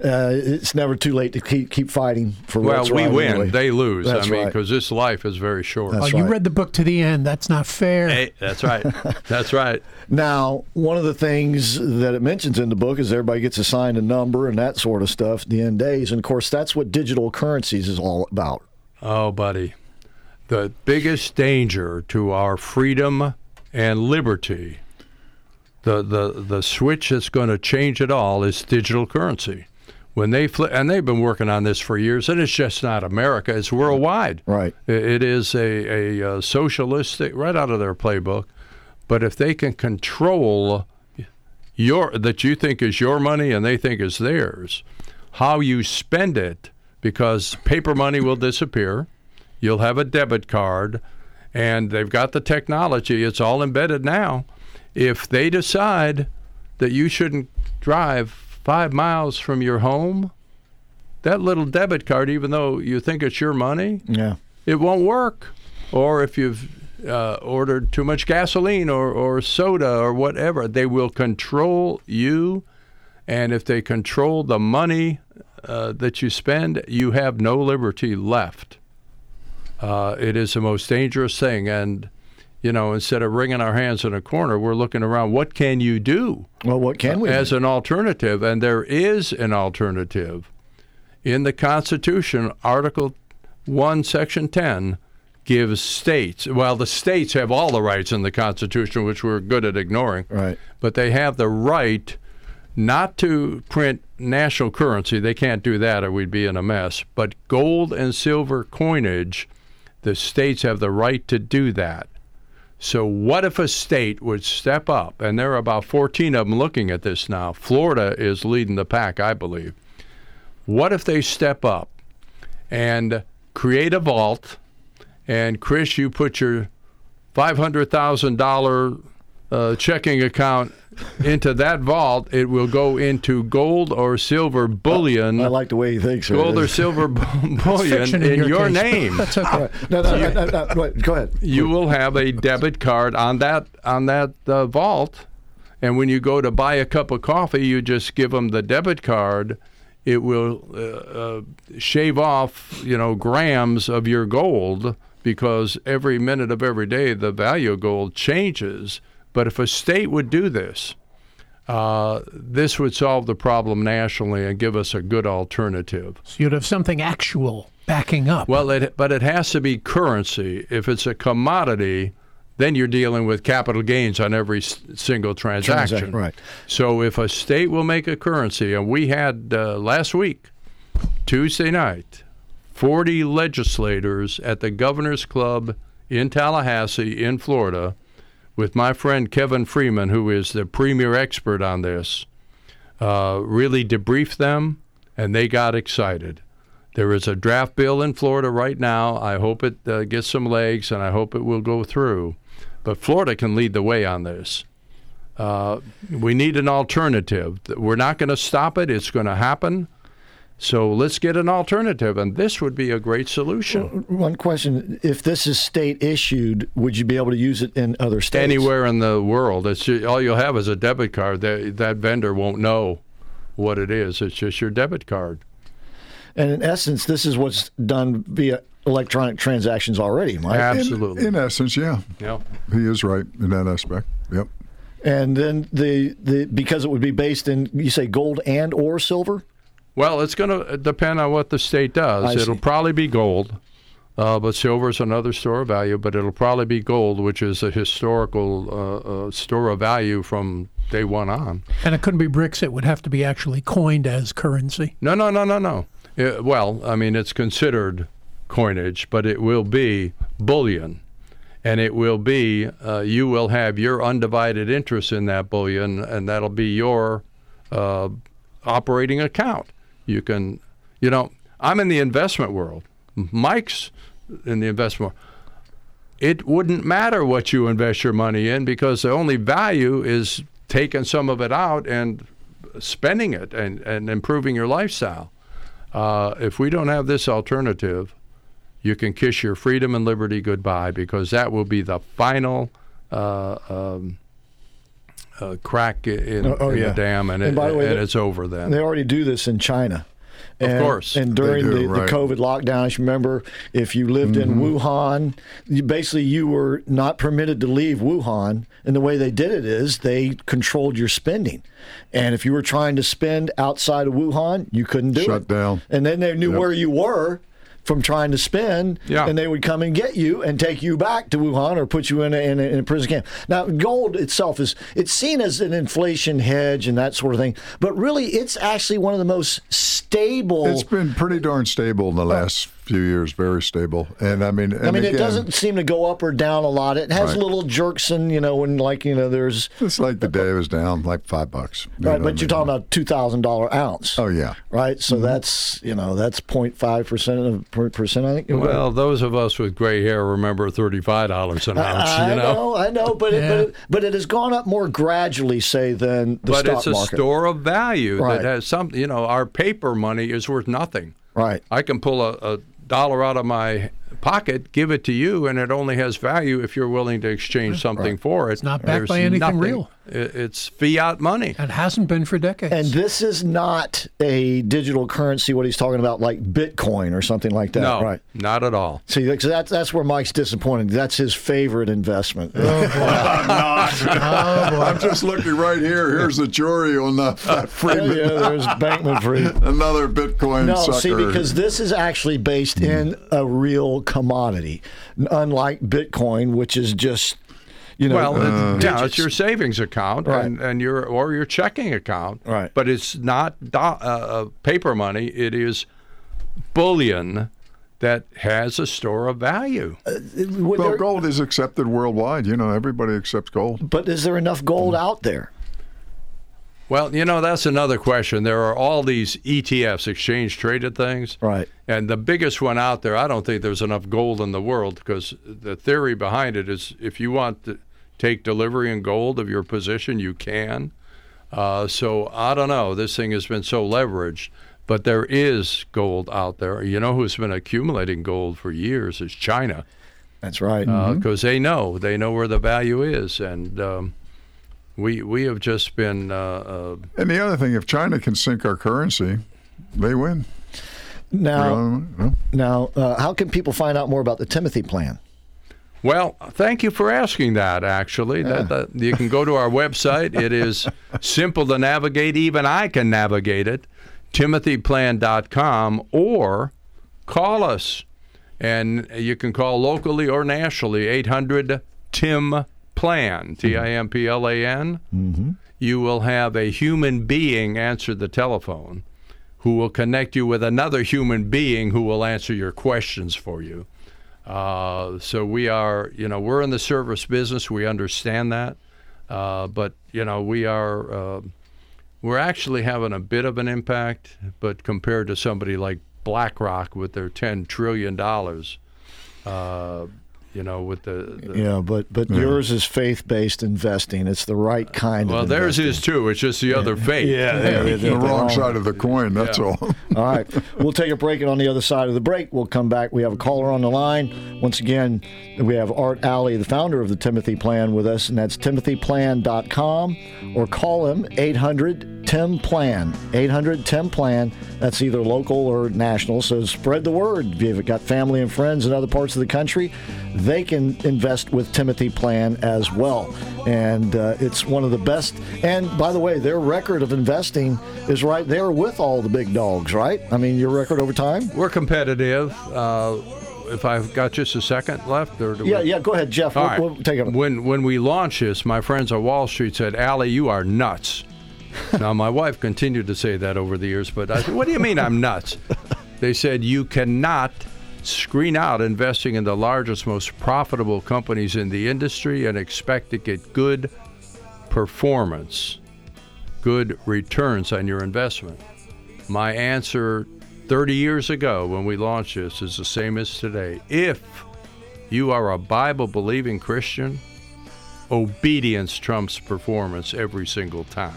uh, it's never too late to keep keep fighting for well, what's right. Well, we win. Anyway. They lose. That's I mean, because right. this life is very short. That's oh, right. You read the book to the end. That's not fair. Hey, that's right. That's right. Now, one of the things that it mentions in the book is everybody gets assigned a number and that sort of stuff at the end days. And, of course, that's what digital currencies is all about. Oh, buddy. The biggest danger to our freedom and liberty, the the, the switch that's going to change it all, is digital currency. When they fl- and they've been working on this for years, and it's just not America, it's worldwide. Right. It is a, a, a socialistic, right out of their playbook. But if they can control your that you think is your money and they think is theirs, how you spend it, because paper money will disappear, you'll have a debit card, and they've got the technology, it's all embedded now. If they decide that you shouldn't drive five miles from your home, that little debit card, even though you think it's your money, yeah. it won't work. Or if you've uh, ordered too much gasoline or, or soda or whatever, they will control you. And if they control the money uh, that you spend, you have no liberty left. Uh, it is the most dangerous thing. And you know, instead of wringing our hands in a corner, we're looking around, what can you do? Well, what can we as do? An alternative? And there is an alternative. In the Constitution, Article one, Section ten, gives states, well, the states have all the rights in the Constitution, which we're good at ignoring, right? But they have the right not to print national currency. They can't do that or we'd be in a mess. But gold and silver coinage, the states have the right to do that. So what if a state would step up, and there are about fourteen of them looking at this now. Florida is leading the pack, I believe. What if they step up and create a vault, and Chris, you put your five hundred thousand dollars uh, checking account into that vault, it will go into gold or silver bullion. I like the way he thinks. Gold or silver bullion in, in your, your name. That's okay. No, no, no, no, no, wait, go ahead. You will have a debit card on that on that uh, vault, and when you go to buy a cup of coffee, you just give them the debit card. It will uh, uh, shave off, you know, grams of your gold, because every minute of every day the value of gold changes. But if a state would do this, uh, this would solve the problem nationally and give us a good alternative. So you'd have something actual backing up. Well, it, but it has to be currency. If it's a commodity, then you're dealing with capital gains on every s- single transaction. Transact, right. So if a state will make a currency, and we had uh, last week, Tuesday night, forty legislators at the Governor's Club in Tallahassee in Florida, with my friend Kevin Freeman, who is the premier expert on this, uh, really debriefed them, and they got excited. There is a draft bill in Florida right now. I hope it uh, gets some legs, and I hope it will go through. But Florida can lead the way on this. Uh, we need an alternative. We're not going to stop it. It's going to happen. So let's get an alternative, and this would be a great solution. One question, if this is state-issued, would you be able to use it in other states? Anywhere in the world. It's just, all you'll have is a debit card. That, that vendor won't know what it is. It's just your debit card. And in essence, this is what's done via electronic transactions already, Mike. Absolutely. In, in essence, yeah. yeah. He is right in that aspect, yep. And then the, the because it would be based in, you say, gold and or silver? Well, it's going to depend on what the state does. It'll probably be gold. Uh, but silver is another store of value, but it'll probably be gold, which is a historical uh, uh, store of value from day one on. And it couldn't be bricks. It would have to be actually coined as currency. No, no, no, no, no. It, well, I mean, it's considered coinage, but it will be bullion. And it will be, uh, you will have your undivided interest in that bullion, and that'll be your uh, operating account. You can, you know, I'm in the investment world. Mike's in the investment. It wouldn't matter what you invest your money in, because the only value is taking some of it out and spending it and, and improving your lifestyle. Uh, if we don't have this alternative, you can kiss your freedom and liberty goodbye, because that will be the final uh, um, uh, crack in, oh, oh, in yeah. the dam, and, and, it, the way, and it's over then. They already do this in China. And, of course. And during do, the, right. the COVID lockdown, I should remember, if you lived mm-hmm. in Wuhan, you, basically you were not permitted to leave Wuhan. And the way they did it is they controlled your spending. And if you were trying to spend outside of Wuhan, you couldn't do Shut it. Shut down. And then they knew yep. where you were from trying to spend, yeah. and they would come and get you and take you back to Wuhan or put you in a, in, a, in a prison camp. Now, gold itself is, it's seen as an inflation hedge and that sort of thing, but really it's actually one of the most stable. It's been pretty darn stable in the last uh, few years, very stable. And I mean, and I mean, again, it doesn't seem to go up or down a lot. It has right. little jerks, and you know, when like you know, there's it's like the day it was down like five bucks, you right? But I mean? You're talking about two thousand dollar ounce. Oh yeah, right. So mm-hmm. that's you know that's zero point five percent of percent. I think. Well, those of us with gray hair remember thirty five dollars an ounce. I, I you know? know, I know, but it, yeah. but, it, but it has gone up more gradually, say, than the but stock market. But it's a market. store of value right. that has some. You know, our paper money is worth nothing. Right. I can pull a. a dollar out of my pocket, give it to you, and it only has value if you're willing to exchange something right. for it. It's not backed There's by anything nothing. real. It's fiat money. It hasn't been for decades. And this is not a digital currency, what he's talking about, like Bitcoin or something like that, no, right? Not at all. See, that's, that's where Mike's disappointed. That's his favorite investment. Oh, boy. I'm not. Oh, boy. I'm just looking right here. Here's the jury on the uh, Friedman. Yeah, there's Bankman-Fried. Another Bitcoin no, sucker. No, see, because this is actually based mm. in a real commodity, unlike Bitcoin, which is just You know, well, uh, it's, yeah, it's your savings account right. and, and your or your checking account, right. but it's not do, uh, paper money. It is bullion that has a store of value. Uh, well, there, gold is accepted worldwide. You know, everybody accepts gold. But is there enough gold mm-hmm. out there? Well, you know, that's another question. There are all these E T Fs, exchange-traded things. Right. And the biggest one out there, I don't think there's enough gold in the world, because the theory behind it is if you want to take delivery in gold of your position, you can. Uh, so I don't know. This thing has been so leveraged. But there is gold out there. You know who's been accumulating gold for years is China. That's right. Because uh, mm-hmm. they know. They know where the value is. And... Um, We we have just been... Uh, uh, and the other thing, if China can sink our currency, they win. Now, no. now uh, how can people find out more about the Timothy Plan? Well, thank you for asking that, actually. Yeah. That, that, you can go to our website. It is simple to navigate. Even I can navigate it. timothy plan dot com, or call us. And you can call locally or nationally, eight hundred T I M Plan, T I M P L A N, mm-hmm. you will have a human being answer the telephone who will connect you with another human being who will answer your questions for you. Uh, so we are, you know, we're in the service business. We understand that. Uh, but, you know, we are, uh, we're actually having a bit of an impact, but compared to somebody like BlackRock with their ten trillion dollars, uh, You know, with the, the yeah, but but yeah. yours is faith-based investing. It's the right kind. Well, of Well, theirs is too. It's just the other yeah. faith. Yeah, yeah, yeah. the wrong side of the coin. That's yeah. all. All right, we'll take a break, and on the other side of the break, we'll come back. We have a caller on the line. Once again, we have Art Alley, the founder of the Timothy Plan, with us, and that's timothy plan dot com, or call him eight hundred T I M Plan. eight hundred T I M Plan. That's either local or national. So spread the word. If you've got family and friends in other parts of the country, they can invest with Timothy Plan as well. And uh, it's one of the best. And by the way, their record of investing is right there with all the big dogs, right? I mean, your record over time? We're competitive. Uh, if I've got just a second left, or do yeah, we... yeah, go ahead, Jeff. All we'll, right. we'll take it. When when we launched this, my friends on Wall Street said, "Allie, you are nuts." Now, my wife continued to say that over the years, but I said, "What do you mean I'm nuts?" They said, "You cannot screen out investing in the largest, most profitable companies in the industry and expect to get good performance, good returns on your investment." My answer thirty years ago when we launched this is the same as today. If you are a Bible-believing Christian, obedience trumps performance every single time.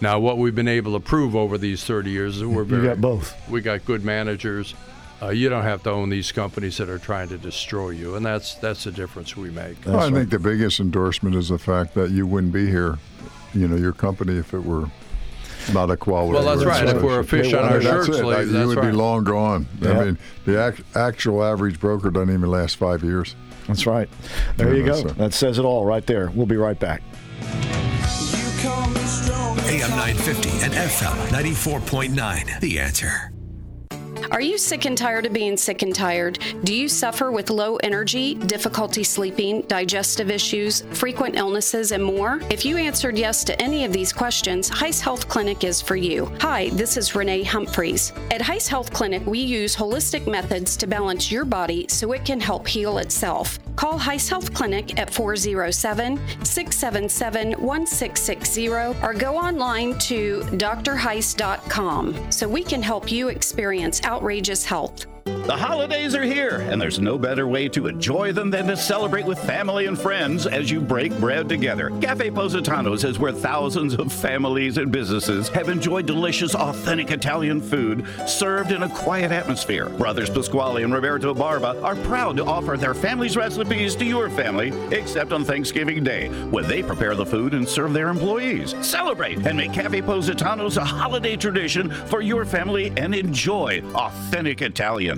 Now, what we've been able to prove over these thirty years is we're very, you got both. We got good managers. Uh, you don't have to own these companies that are trying to destroy you, and that's that's the difference we make. Well, I think the biggest endorsement is the fact that you wouldn't be here, you know, your company, if it were not a quality. Well, that's right. If we're a fish on our shirt sleeve, you would be long gone. I mean, the act, actual average broker doesn't even last five years. That's right. There you go. That says it all right there. We'll be right back. A M nine fifty and F M ninety-four point nine, The Answer. Are you sick and tired of being sick and tired? Do you suffer with low energy, difficulty sleeping, digestive issues, frequent illnesses, and more? If you answered yes to any of these questions, Heiss Health Clinic is for you. Hi, this is Renee Humphreys. At Heiss Health Clinic, we use holistic methods to balance your body so it can help heal itself. Call Heiss Health Clinic at four oh seven, six seven seven, one six six zero or go online to d r heiss dot com so we can help you experience outrageous health. The holidays are here, and there's no better way to enjoy them than to celebrate with family and friends as you break bread together. Cafe Positano's is where thousands of families and businesses have enjoyed delicious, authentic Italian food served in a quiet atmosphere. Brothers Pasquale and Roberto Barba are proud to offer their family's recipes to your family, except on Thanksgiving Day, when they prepare the food and serve their employees. Celebrate and make Cafe Positano's a holiday tradition for your family and enjoy authentic Italian.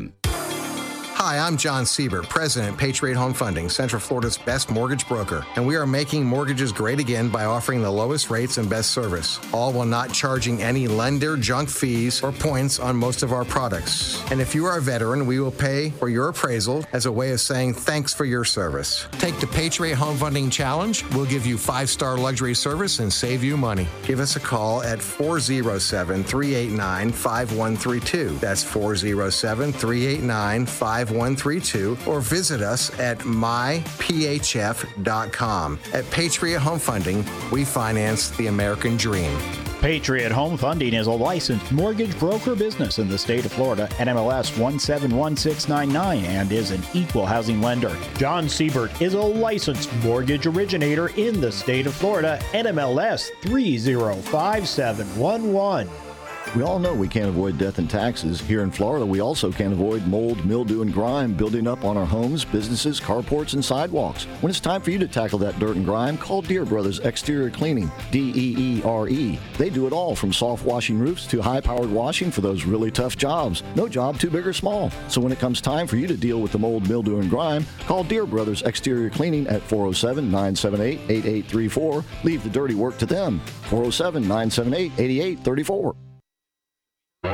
Hi, I'm John Sieber, President, Patriot Home Funding, Central Florida's best mortgage broker, and we are making mortgages great again by offering the lowest rates and best service, all while not charging any lender junk fees or points on most of our products. And if you are a veteran, we will pay for your appraisal as a way of saying thanks for your service. Take the Patriot Home Funding Challenge. We'll give you five-star luxury service and save you money. Give us a call at four oh seven, three eight nine, five one three two. That's four oh seven, three eight nine, five one three two. one three two or visit us at my p h f dot com. At Patriot Home Funding, we finance the American dream. Patriot Home Funding is a licensed mortgage broker business in the state of Florida, N M L S one seven one six nine nine, and is an equal housing lender. John Siebert is a licensed mortgage originator in the state of Florida, N M L S three oh five seven one one. We all know we can't avoid death and taxes. Here in Florida, we also can't avoid mold, mildew, and grime building up on our homes, businesses, carports, and sidewalks. When it's time for you to tackle that dirt and grime, call Deere Brothers Exterior Cleaning, D E E R E. They do it all, from soft washing roofs to high-powered washing for those really tough jobs. No job too big or small. So when it comes time for you to deal with the mold, mildew, and grime, call Deere Brothers Exterior Cleaning at four oh seven, nine seven eight, eight eight three four. Leave the dirty work to them, four oh seven, nine seven eight, eight eight three four. All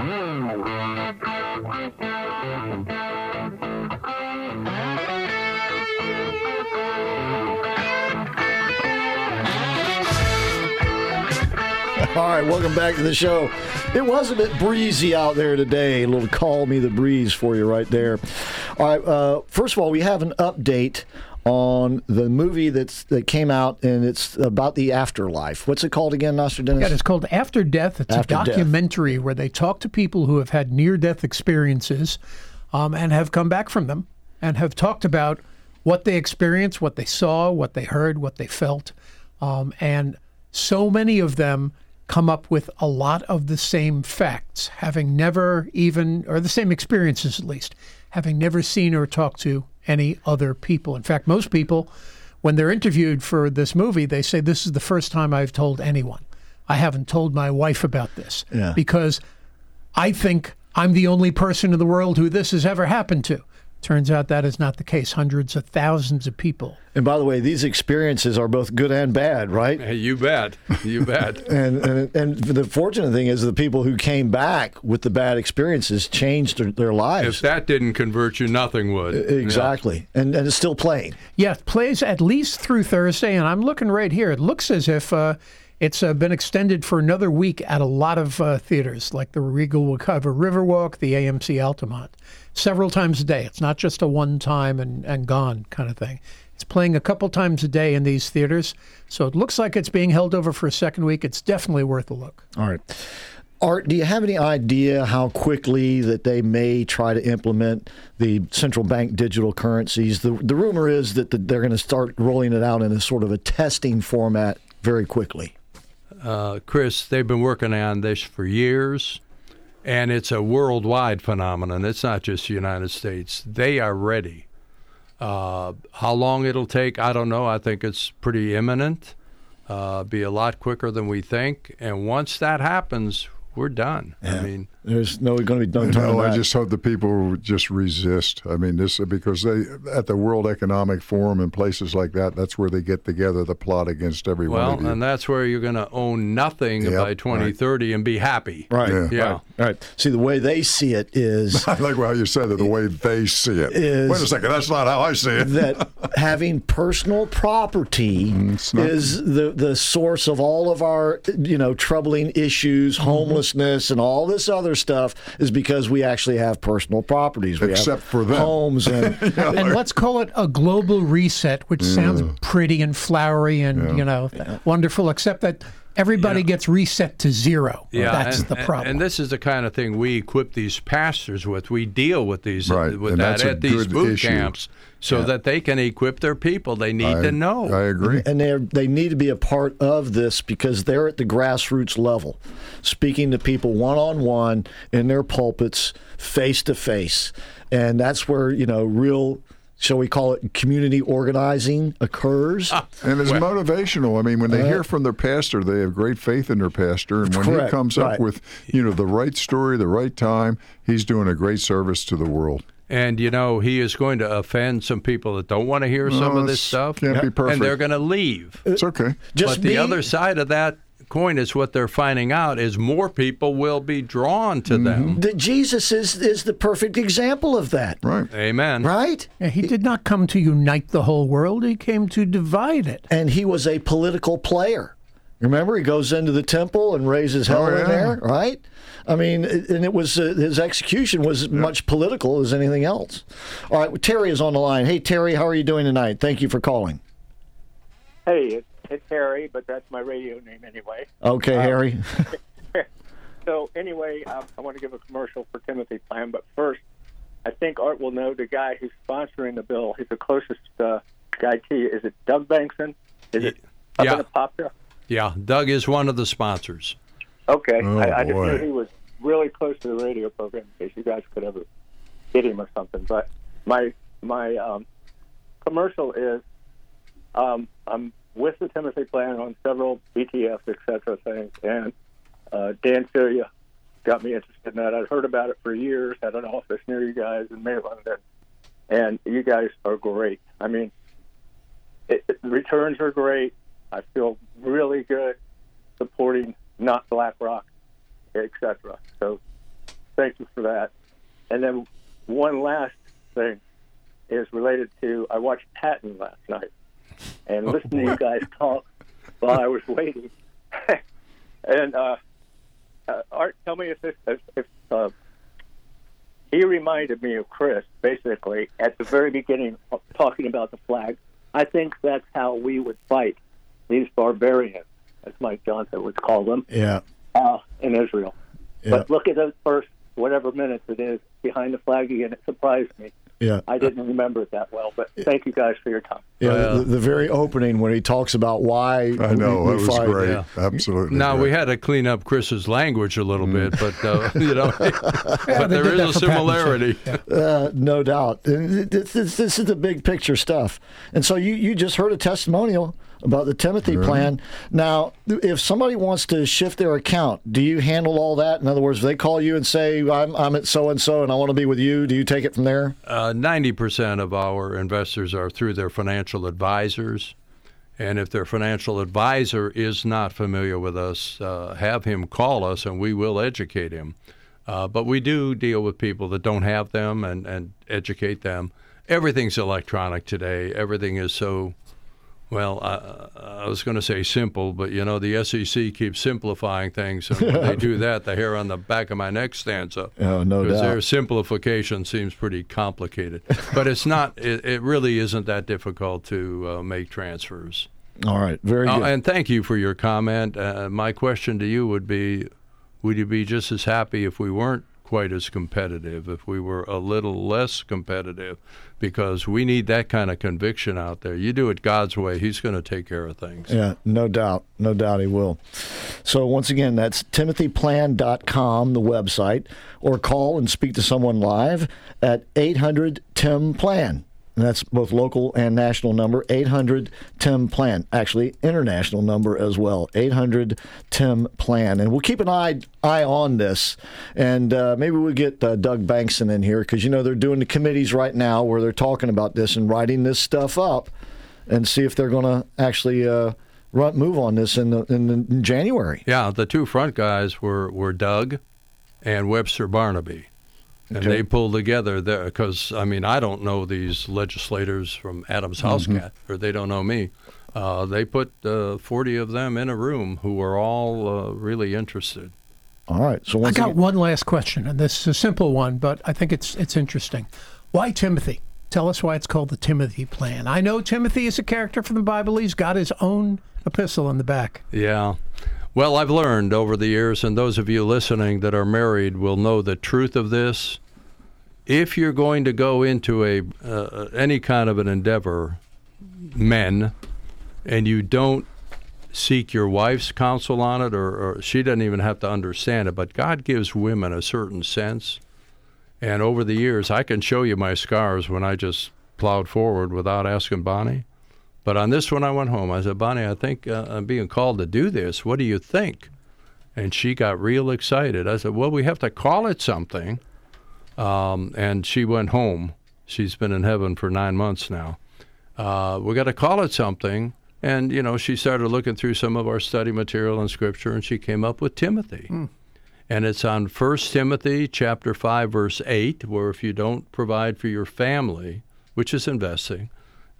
right, welcome back to the show. It was a bit breezy out there today. A little call me the breeze for you right there. All right, uh, first of all, we have an update on the movie that's that came out, and it's about the afterlife. What's it called again, Nostrogenius? Yeah, it's called After Death. It's After a documentary death. Where they talk to people who have had near-death experiences um, and have come back from them and have talked about what they experienced, what they saw, what they heard, what they felt. Um, and so many of them come up with a lot of the same facts, having never even, or the same experiences at least, having never seen or talked to any other people. In fact, most people, when they're interviewed for this movie, they say, this is the first time I've told anyone. I haven't told my wife about this yeah. because I think I'm the only person in the world who this has ever happened to. Turns out that is not the case. Hundreds of thousands of people. And by the way, these experiences are both good and bad, right? Hey, you bet. You bet. and, and and the fortunate thing is the people who came back with the bad experiences changed their, their lives. If that didn't convert you, nothing would. Exactly. Yeah. And, and it's still playing. Yeah, it plays at least through Thursday. And I'm looking right here. It looks as if uh, it's uh, been extended for another week at a lot of uh, theaters, like the Regal Wacova Riverwalk, the A M C Altamont. Several times a day. It's not just a one time and, and gone kind of thing. It's playing a couple times a day in these theaters. So it looks like it's being held over for a second week. It's definitely worth a look. All right. Art, do you have any idea how quickly that they may try to implement the central bank digital currencies? The, the rumor is that the, they're going to start rolling it out in a sort of a testing format very quickly. Uh, Chris, they've been working on this for years. And it's a worldwide phenomenon. It's not just the United States. They are ready. Uh, how long it'll take, I don't know. I think it's pretty imminent. Uh, be a lot quicker than we think. And once that happens, we're done. Yeah. I mean, there's no going to be done. No, I just hope the people just resist. I mean, this because they at the World Economic Forum and places like that, that's where they get together to plot against everyone. Well, and that's where you're going to own nothing yep, by twenty thirty right. and be happy. Right. Yeah. yeah. Right. right. See, the way they see it is. I like how you said that. The way they see it is. Wait a second. That's not how I see it. That having personal property mm, not, is the the source of all of our you know troubling issues, homelessness, and all this other stuff is because we actually have personal properties. We Except have for them. Homes. And, yeah, and like, let's call it a global reset, which yeah. sounds pretty and flowery and, yeah. you know, yeah. wonderful, except that everybody yeah. gets reset to zero. Yeah, That's and, the problem. And this is the kind of thing we equip these pastors with. We deal with these right. with and that at these boot issue. camps so yeah. that they can equip their people. They need I, to know. I agree. And they they need to be a part of this because they're at the grassroots level, speaking to people one-on-one in their pulpits, face-to-face. And that's where, you know, real... shall we call it community organizing occurs? Ah, and it's well, motivational. I mean, when they uh, hear from their pastor, they have great faith in their pastor. And when correct, he comes right. up with, you know, the right story, the right time, he's doing a great service to the world. And, you know, he is going to offend some people that don't want to hear no, some of this stuff. Can't be perfect. And they're going to leave. It's okay. Just but the be- other side of that coin is what they're finding out is more people will be drawn to mm-hmm. them. That Jesus is is the perfect example of that. Right. Amen. Right? Yeah, he, he did not come to unite the whole world. He came to divide it. And he was a political player. Remember, he goes into the temple and raises hell oh, yeah. in there, right? I mean, and it was uh, his execution was as yeah. much political as anything else. All right, well, Terry is on the line. Hey, Terry, how are you doing tonight? Thank you for calling. Hey, it's Harry, but that's my radio name anyway. Okay, um, Harry. So anyway, um, I want to give a commercial for Timothy Plan, but first, I think Art will know the guy who's sponsoring the bill. He's the closest uh, guy to you. Is it Doug Bankson? Is it up yeah. in the pop there? Yeah, Doug is one of the sponsors. Okay, oh, I, I just knew he was really close to the radio program in case you guys could ever get him or something. But my my um, commercial is um, I'm. with the Timothy Plan on several B T Fs, et cetera, things. And uh, Dan Syria got me interested in that. I'd heard about it for years at an office near you guys in Maryland. And you guys are great. I mean, it, it, the returns are great. I feel really good supporting not BlackRock, et cetera. So thank you for that. And then one last thing is related to, I watched Patton last night. And listening to you guys talk while I was waiting. and, uh, uh, Art, tell me if, this, if, if uh, he reminded me of Chris, basically, at the very beginning, talking about the flag. I think that's how we would fight these barbarians, as Mike Johnson would call them, yeah. uh, in Israel. Yeah. But look at those first, whatever minutes it is, behind the flag again. It surprised me. Yeah. I didn't remember it that well, but thank you guys for your time. Yeah, uh, the, the very opening when he talks about why I know, we, we it was fight. Great. Yeah. Absolutely. Now, great. We had to clean up Chris's language a little mm. bit, but uh, you know, yeah, but there is a similarity. Yeah. Uh, no doubt. This, this, this is the big picture stuff. And so you, you just heard a testimonial about the Timothy right. Plan. Now, if somebody wants to shift their account, do you handle all that? In other words, if they call you and say, I'm, I'm at so-and-so and I want to be with you, do you take it from there? Uh, ninety percent of our investors are through their financial advisors. And if their financial advisor is not familiar with us, uh, have him call us and we will educate him. Uh, but we do deal with people that don't have them and, and educate them. Everything's electronic today. Everything is so, well, uh, I was going to say simple, but, you know, the S E C keeps simplifying things. And when they do that, the hair on the back of my neck stands up. Oh, no doubt. Because their simplification seems pretty complicated. But it's not, it, it really isn't that difficult to uh, make transfers. All right. Very good. Uh, and thank you for your comment. Uh, my question to you would be, would you be just as happy if we weren't quite as competitive, if we were a little less competitive, because we need that kind of conviction out there. You do it God's way, he's going to take care of things. Yeah, no doubt. No doubt he will. So once again, that's timothy plan dot com, the website, or call and speak to someone live at eight hundred T I M P L A N. And that's both local and national number, eight hundred T I M P L A N. Actually, international number as well, eight hundred T I M P L A N. And we'll keep an eye eye on this. And uh, maybe we'll get uh, Doug Bankson in here because, you know, they're doing the committees right now where they're talking about this and writing this stuff up and see if they're going to actually uh, run, move on this in, the, in, the, in January. Yeah, the two front guys were, were Doug and Webster Barnaby. And okay. they pulled together there because, I mean, I don't know these legislators from Adam's House Cat, mm-hmm. or they don't know me. Uh, they put uh, forty of them in a room who were all uh, really interested. All right. So I got again- one last question, and this is a simple one, but I think it's it's interesting. Why Timothy? Tell us why it's called the Timothy Plan. I know Timothy is a character from the Bible. He's got his own epistle in the back. Yeah. Well, I've learned over the years, and those of you listening that are married will know the truth of this. If you're going to go into a uh, any kind of an endeavor, men, and you don't seek your wife's counsel on it, or, or she doesn't even have to understand it, but God gives women a certain sense. And over the years, I can show you my scars when I just plowed forward without asking Bonnie. But on this one, I went home. I said, Bonnie, I think uh, I'm being called to do this. What do you think? And she got real excited. I said, well, we have to call it something. Um, and she went home. She's been in heaven for nine months now. Uh, we got to call it something. And, you know, she started looking through some of our study material in Scripture, and she came up with Timothy. Mm. And it's on First Timothy chapter five, verse eight, where if you don't provide for your family, which is investing,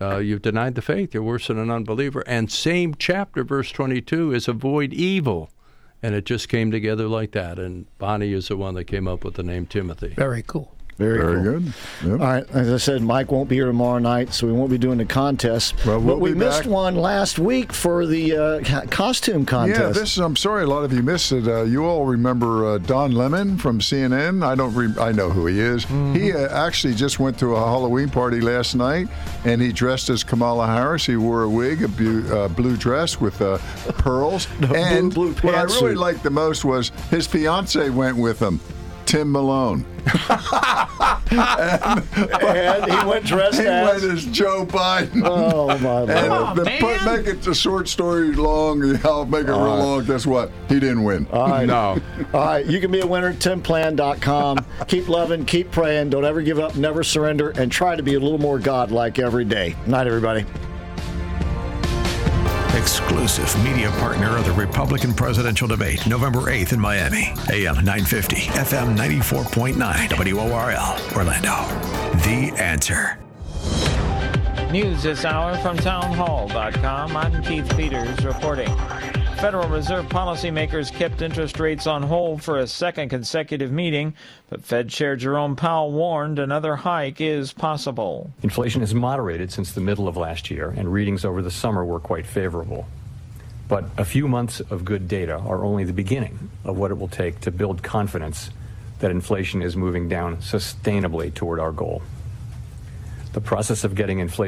Uh, you've denied the faith. You're worse than an unbeliever. And same chapter, verse twenty-two, is avoid evil. And it just came together like that. And Bonnie is the one that came up with the name Timothy. Very cool. Very, Very cool. good. Yep. All right. As I said, Mike won't be here tomorrow night, so we won't be doing the contest. Well, we'll but we missed back. one last week for the uh, costume contest. Yeah, this is, I'm sorry a lot of you missed it. Uh, you all remember uh, Don Lemon from C N N? I don't. Re- I know who he is. Mm-hmm. He uh, actually just went to a Halloween party last night, and he dressed as Kamala Harris. He wore a wig, a bu- uh, blue dress with uh, pearls. And blue, blue what I really liked the most was his fiancée went with him. Tim Malone. and, and he went dressed he as? He went as Joe Biden. Oh, my God. And put, make it a short story long. I'll make it All real right. long. Guess what? He didn't win. All right. No. All right. You can be a winner. Tim Plan dot com. Keep loving. Keep praying. Don't ever give up. Never surrender. And try to be a little more God-like every day. Night, everybody. Exclusive media partner of the Republican presidential debate, November eighth in Miami. A M nine fifty, F M ninety-four point nine, W O R L, Orlando. The Answer. News this hour from town hall dot com. I'm Keith Peters reporting. Federal Reserve policymakers kept interest rates on hold for a second consecutive meeting, but Fed Chair Jerome Powell warned another hike is possible. Inflation has moderated since the middle of last year, and readings over the summer were quite favorable. But a few months of good data are only the beginning of what it will take to build confidence that inflation is moving down sustainably toward our goal. The process of getting inflation